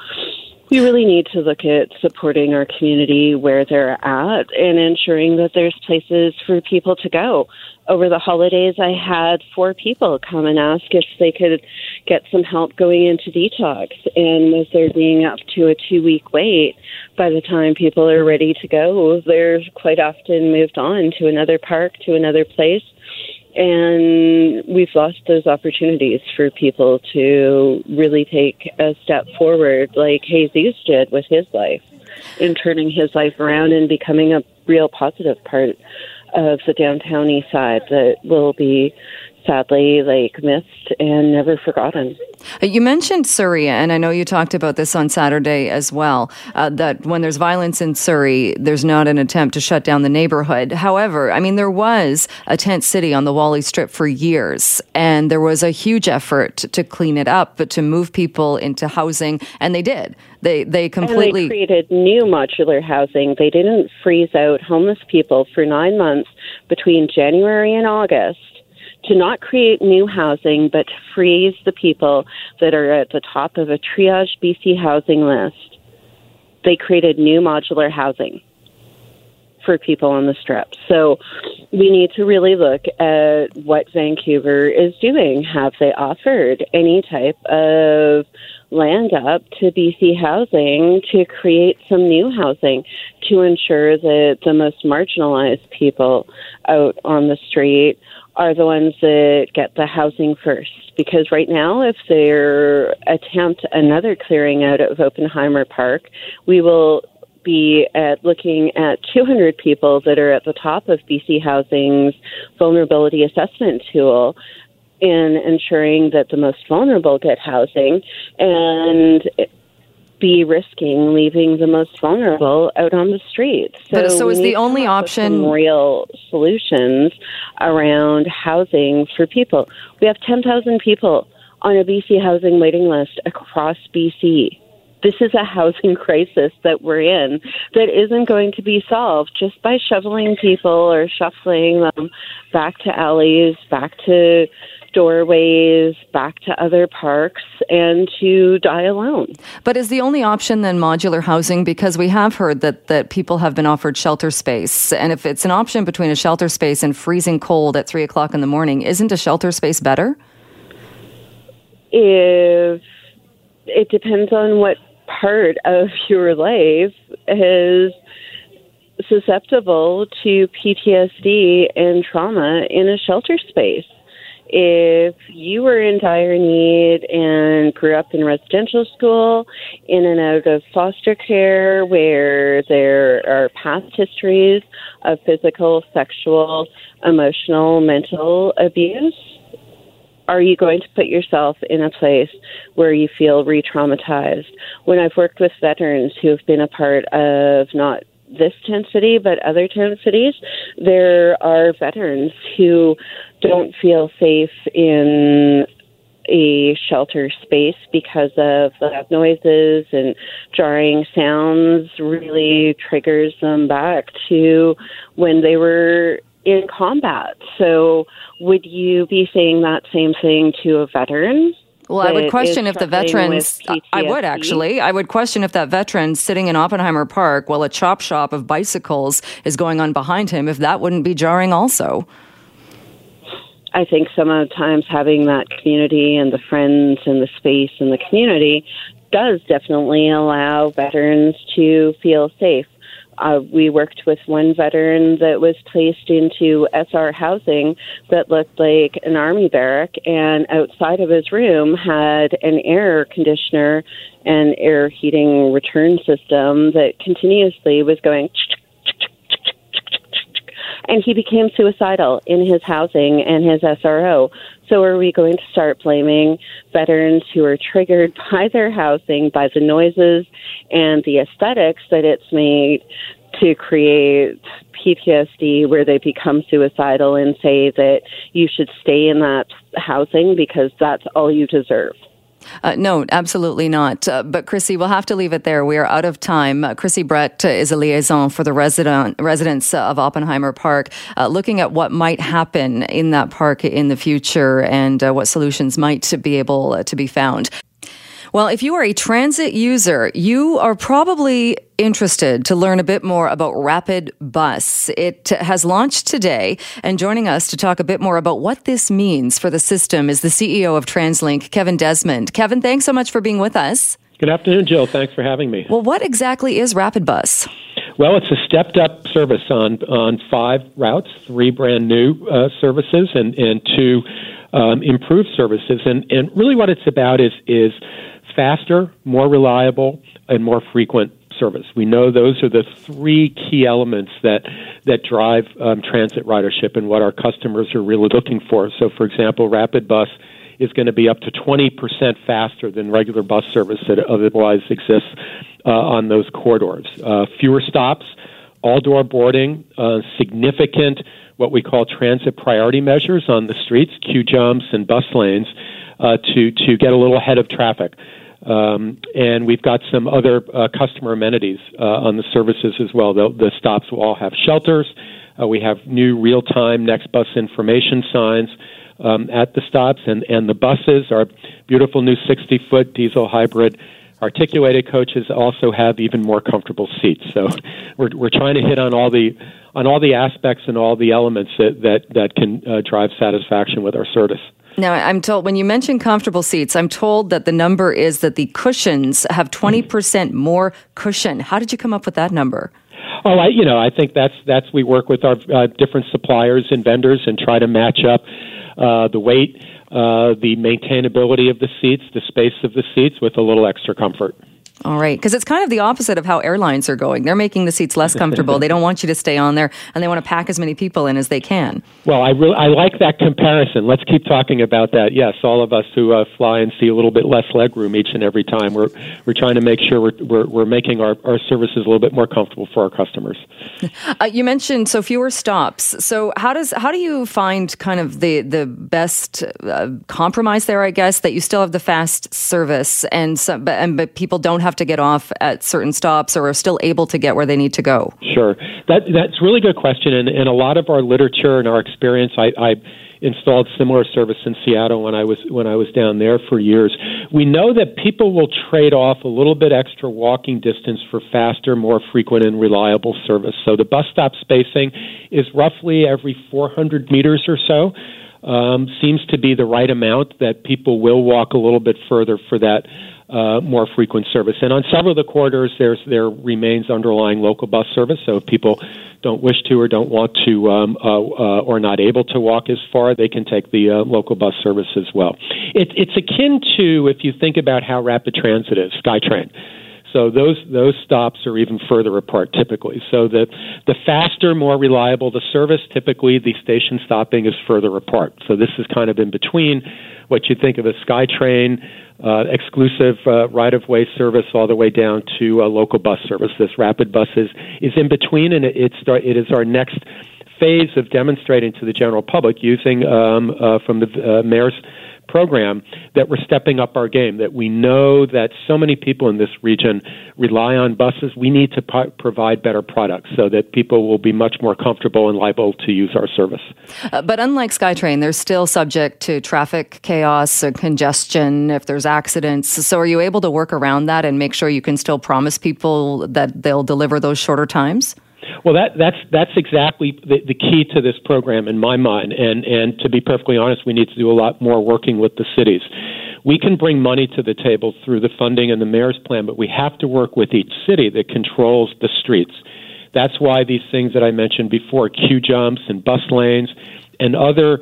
we really need to look at supporting our community where they're at and ensuring that there's places for people to go. Over the holidays, I had four people come and ask if they could get some help going into detox. And as they're being up to a two-week wait, by the time people are ready to go, they're quite often moved on to another park, to another place. And we've lost those opportunities for people to really take a step forward like Jesus did with his life in turning his life around and becoming a real positive part of the downtown east side that will be sadly like missed and never forgotten. You mentioned Surrey, and I know you talked about this on Saturday as well, uh, that when there's violence in Surrey, there's not an attempt to shut down the neighborhood. However, I mean, there was a tent city on the Wally Strip for years, and there was a huge effort to clean it up, but to move people into housing, and they did. They they completely... And they created new modular housing. They didn't freeze out homeless people for nine months between January and August to not create new housing, but to freeze the people that are at the top of a triage B C housing list. They created new modular housing for people on the Strip. So we need to really look at what Vancouver is doing. Have they offered any type of land up to B C housing to create some new housing to ensure that the most marginalized people out on the street are the ones that get the housing first? Because right now, if they attempt another clearing out of Oppenheimer Park, we will be at looking at two hundred people that are at the top of B C Housing's vulnerability assessment tool in ensuring that the most vulnerable get housing and de-risking leaving the most vulnerable out on the street. So, but, so is the only option some real solutions around housing for people? We have ten thousand people on a B C housing waiting list across B C. This is a housing crisis that we're in that isn't going to be solved just by shoveling people or shuffling them back to alleys, back to doorways, back to other parks, and to die alone. But is the only option then modular housing? Because we have heard that, that people have been offered shelter space. And if it's an option between a shelter space and freezing cold at three o'clock in the morning, isn't a shelter space better? If it depends on what part of your life is susceptible to P T S D and trauma in a shelter space. If you were in dire need and grew up in residential school, in and out of foster care, where there are past histories of physical, sexual, emotional, mental abuse, are you going to put yourself in a place where you feel re-traumatized? When I've worked with veterans who have been a part of not this tent city, but other tent cities, there are veterans who don't feel safe in a shelter space because of loud noises and jarring sounds really triggers them back to when they were in combat. So would you be saying that same thing to a veteran? Well, I would question if the veterans, I would actually, I would question if that veteran sitting in Oppenheimer Park while a chop shop of bicycles is going on behind him, if that wouldn't be jarring also. I think sometimes having that community and the friends and the space and the community does definitely allow veterans to feel safe. Uh, we worked with one veteran that was placed into S R housing that looked like an army barrack, and outside of his room had an air conditioner and air heating return system that continuously was going, and he became suicidal in his housing and his S R O. So are we going to start blaming veterans who are triggered by their housing, by the noises and the aesthetics that it's made to create P T S D where they become suicidal and say that you should stay in that housing because that's all you deserve? Uh, no, absolutely not. Uh, but Chrissy, we'll have to leave it there. We are out of time. Uh, Chrissy Brett is a liaison for the resident, residents of Oppenheimer Park, uh, looking at what might happen in that park in the future and uh, what solutions might be able uh, to be found. Well, if you are a transit user, you are probably interested to learn a bit more about Rapid Bus. It has launched today, and joining us to talk a bit more about what this means for the system is the C E O of TransLink, Kevin Desmond. Kevin, thanks so much for being with us. Good afternoon, Jill. Thanks for having me. Well, what exactly is Rapid Bus? Well, it's a stepped-up service on on five routes, three brand-new uh, services and, and two um, improved services. And, and really what it's about is is... faster, more reliable, and more frequent service. We know those are the three key elements that that drive um, transit ridership and what our customers are really looking for. So, for example, Rapid Bus is going to be up to twenty percent faster than regular bus service that otherwise exists uh, on those corridors. Uh, fewer stops, all-door boarding, uh, significant what we call transit priority measures on the streets, queue jumps, and bus lanes uh, to, to get a little ahead of traffic. Um, and we've got some other uh, customer amenities uh, on the services as well. The, the stops will all have shelters. Uh, we have new real-time next bus information signs um, at the stops. And, and the buses, our beautiful new sixty-foot diesel hybrid articulated coaches, also have even more comfortable seats. So we're, we're trying to hit on all the on all the aspects and all the elements that, that, that can uh, drive satisfaction with our service. Now, I'm told, when you mention comfortable seats, I'm told that the number is that the cushions have twenty percent more cushion. How did you come up with that number? Oh, I, you know, I think that's, that's we work with our uh, different suppliers and vendors and try to match up uh, the weight, uh, the maintainability of the seats, the space of the seats with a little extra comfort. All right, because it's kind of the opposite of how airlines are going. They're making the seats less comfortable. They don't want you to stay on there, and they want to pack as many people in as they can. Well, I really, I like that comparison. Let's keep talking about that. Yes, all of us who uh, fly and see a little bit less legroom each and every time, we're we're trying to make sure we're we're, we're making our, our services a little bit more comfortable for our customers. Uh, you mentioned so fewer stops. So how does how do you find kind of the the best uh, compromise there? I guess that you still have the fast service, and some, but, and but people don't have to get off at certain stops or are still able to get where they need to go? Sure. That, that's a really good question. And, and a lot of our literature and our experience, I, I installed similar service in Seattle when I was when I was down there for years. We know that people will trade off a little bit extra walking distance for faster, more frequent, and reliable service. So the bus stop spacing is roughly every four hundred meters or so. Um, seems to be the right amount that people will walk a little bit further for that uh, more frequent service. And on several of the corridors, there's there remains underlying local bus service. So if people don't wish to or don't want to um, uh, uh, or not able to walk as far, they can take the uh, local bus service as well. It, it's akin to, if you think about how rapid transit is, SkyTrain. So those those stops are even further apart typically. So the, the faster, more reliable the service, typically the station stopping is further apart. So this is kind of in between what you think of as SkyTrain, uh, exclusive uh, right-of-way service, all the way down to a local bus service. This rapid bus is, is in between, and it, it, start, it is our next phase of demonstrating to the general public using um, uh, from the uh, mayor's program that we're stepping up our game, that we know that so many people in this region rely on buses. We need to po- provide better products so that people will be much more comfortable and liable to use our service. Uh, but unlike SkyTrain, they're still subject to traffic chaos, or congestion, if there's accidents. So are you able to work around that and make sure you can still promise people that they'll deliver those shorter times? Well, that, that's that's exactly the, the key to this program in my mind. And, and to be perfectly honest, we need to do a lot more working with the cities. We can bring money to the table through the funding and the mayor's plan, but we have to work with each city that controls the streets. That's why these things that I mentioned before, queue jumps and bus lanes and other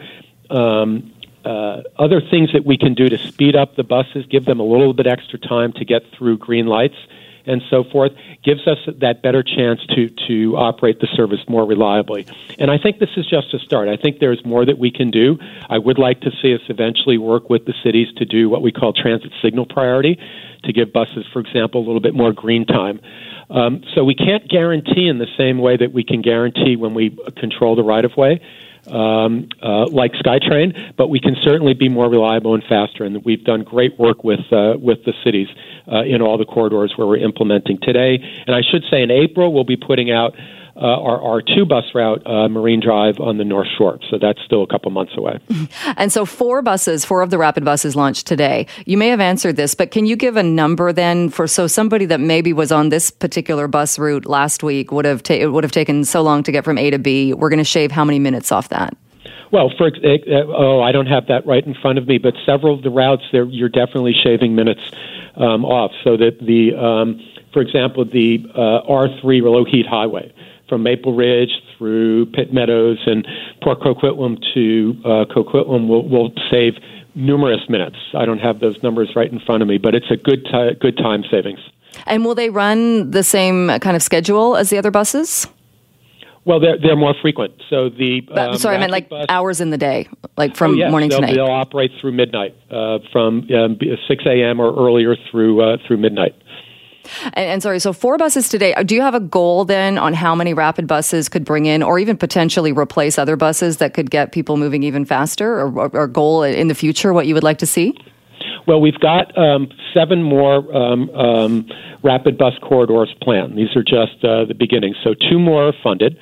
um, uh, other things that we can do to speed up the buses, give them a little bit extra time to get through green lights and so forth, gives us that better chance to, to operate the service more reliably. And I think this is just a start. I think there's more that we can do. I would like to see us eventually work with the cities to do what we call transit signal priority, to give buses, for example, a little bit more green time. Um, so we can't guarantee in the same way that we can guarantee when we control the right-of-way, Um, uh, like SkyTrain, but we can certainly be more reliable and faster. And we've done great work with uh, with the cities uh, in all the corridors where we're implementing today. And I should say in April, we'll be putting out uh, our R two bus route, uh, Marine Drive, on the North Shore. So that's still a couple months away. And so four buses, four of the rapid buses launched today. You may have answered this, but can you give a number then for so somebody that maybe was on this particular bus route last week would have ta- it would have taken so long to get from A to B? We're going to shave how many minutes off that? Well, for uh, oh, I don't have that right in front of me, but several of the routes, there you're definitely shaving minutes um, off. So that the, um, for example, the uh, R three Low Heat Highway from Maple Ridge through Pitt Meadows and Port Coquitlam to uh, Coquitlam will, will save numerous minutes. I don't have those numbers right in front of me, but it's a good t- good time savings. And will they run the same kind of schedule as the other buses? Well, they're, they're more frequent. So the um, sorry, I meant like bus, hours in the day, like from oh, yes, morning to night. They'll operate through midnight, uh, from um, six a.m. or earlier through uh, through midnight. And, and sorry, so four buses today. Do you have a goal then on how many rapid buses could bring in, or even potentially replace other buses that could get people moving even faster? Or, or, or goal in the future, what you would like to see? Well, we've got um, seven more um, um, rapid bus corridors planned. These are just uh, the beginning. So two more are funded.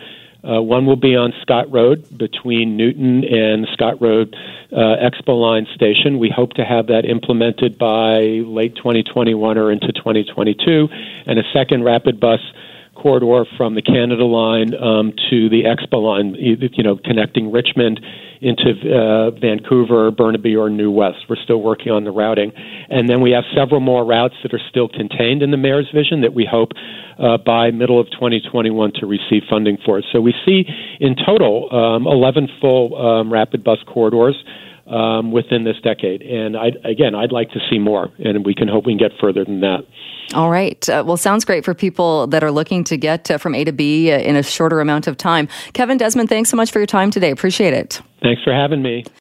Uh, one will be on Scott Road between Newton and Scott Road uh, Expo Line Station. We hope to have that implemented by late twenty twenty-one or into twenty twenty-two. And a second rapid bus corridor from the Canada Line um, to the Expo Line, you know, connecting Richmond into uh, Vancouver, Burnaby, or New West. We're still working on the routing. And then we have several more routes that are still contained in the mayor's vision that we hope uh, by middle of twenty twenty-one to receive funding for. So we see in total um, eleven full um, rapid bus corridors um, within this decade. And I'd, again, I'd like to see more, and we can hope we can get further than that. All right. Uh, well, sounds great for people that are looking to get uh, from A to B uh, in a shorter amount of time. Kevin Desmond, thanks so much for your time today. Appreciate it. Thanks for having me.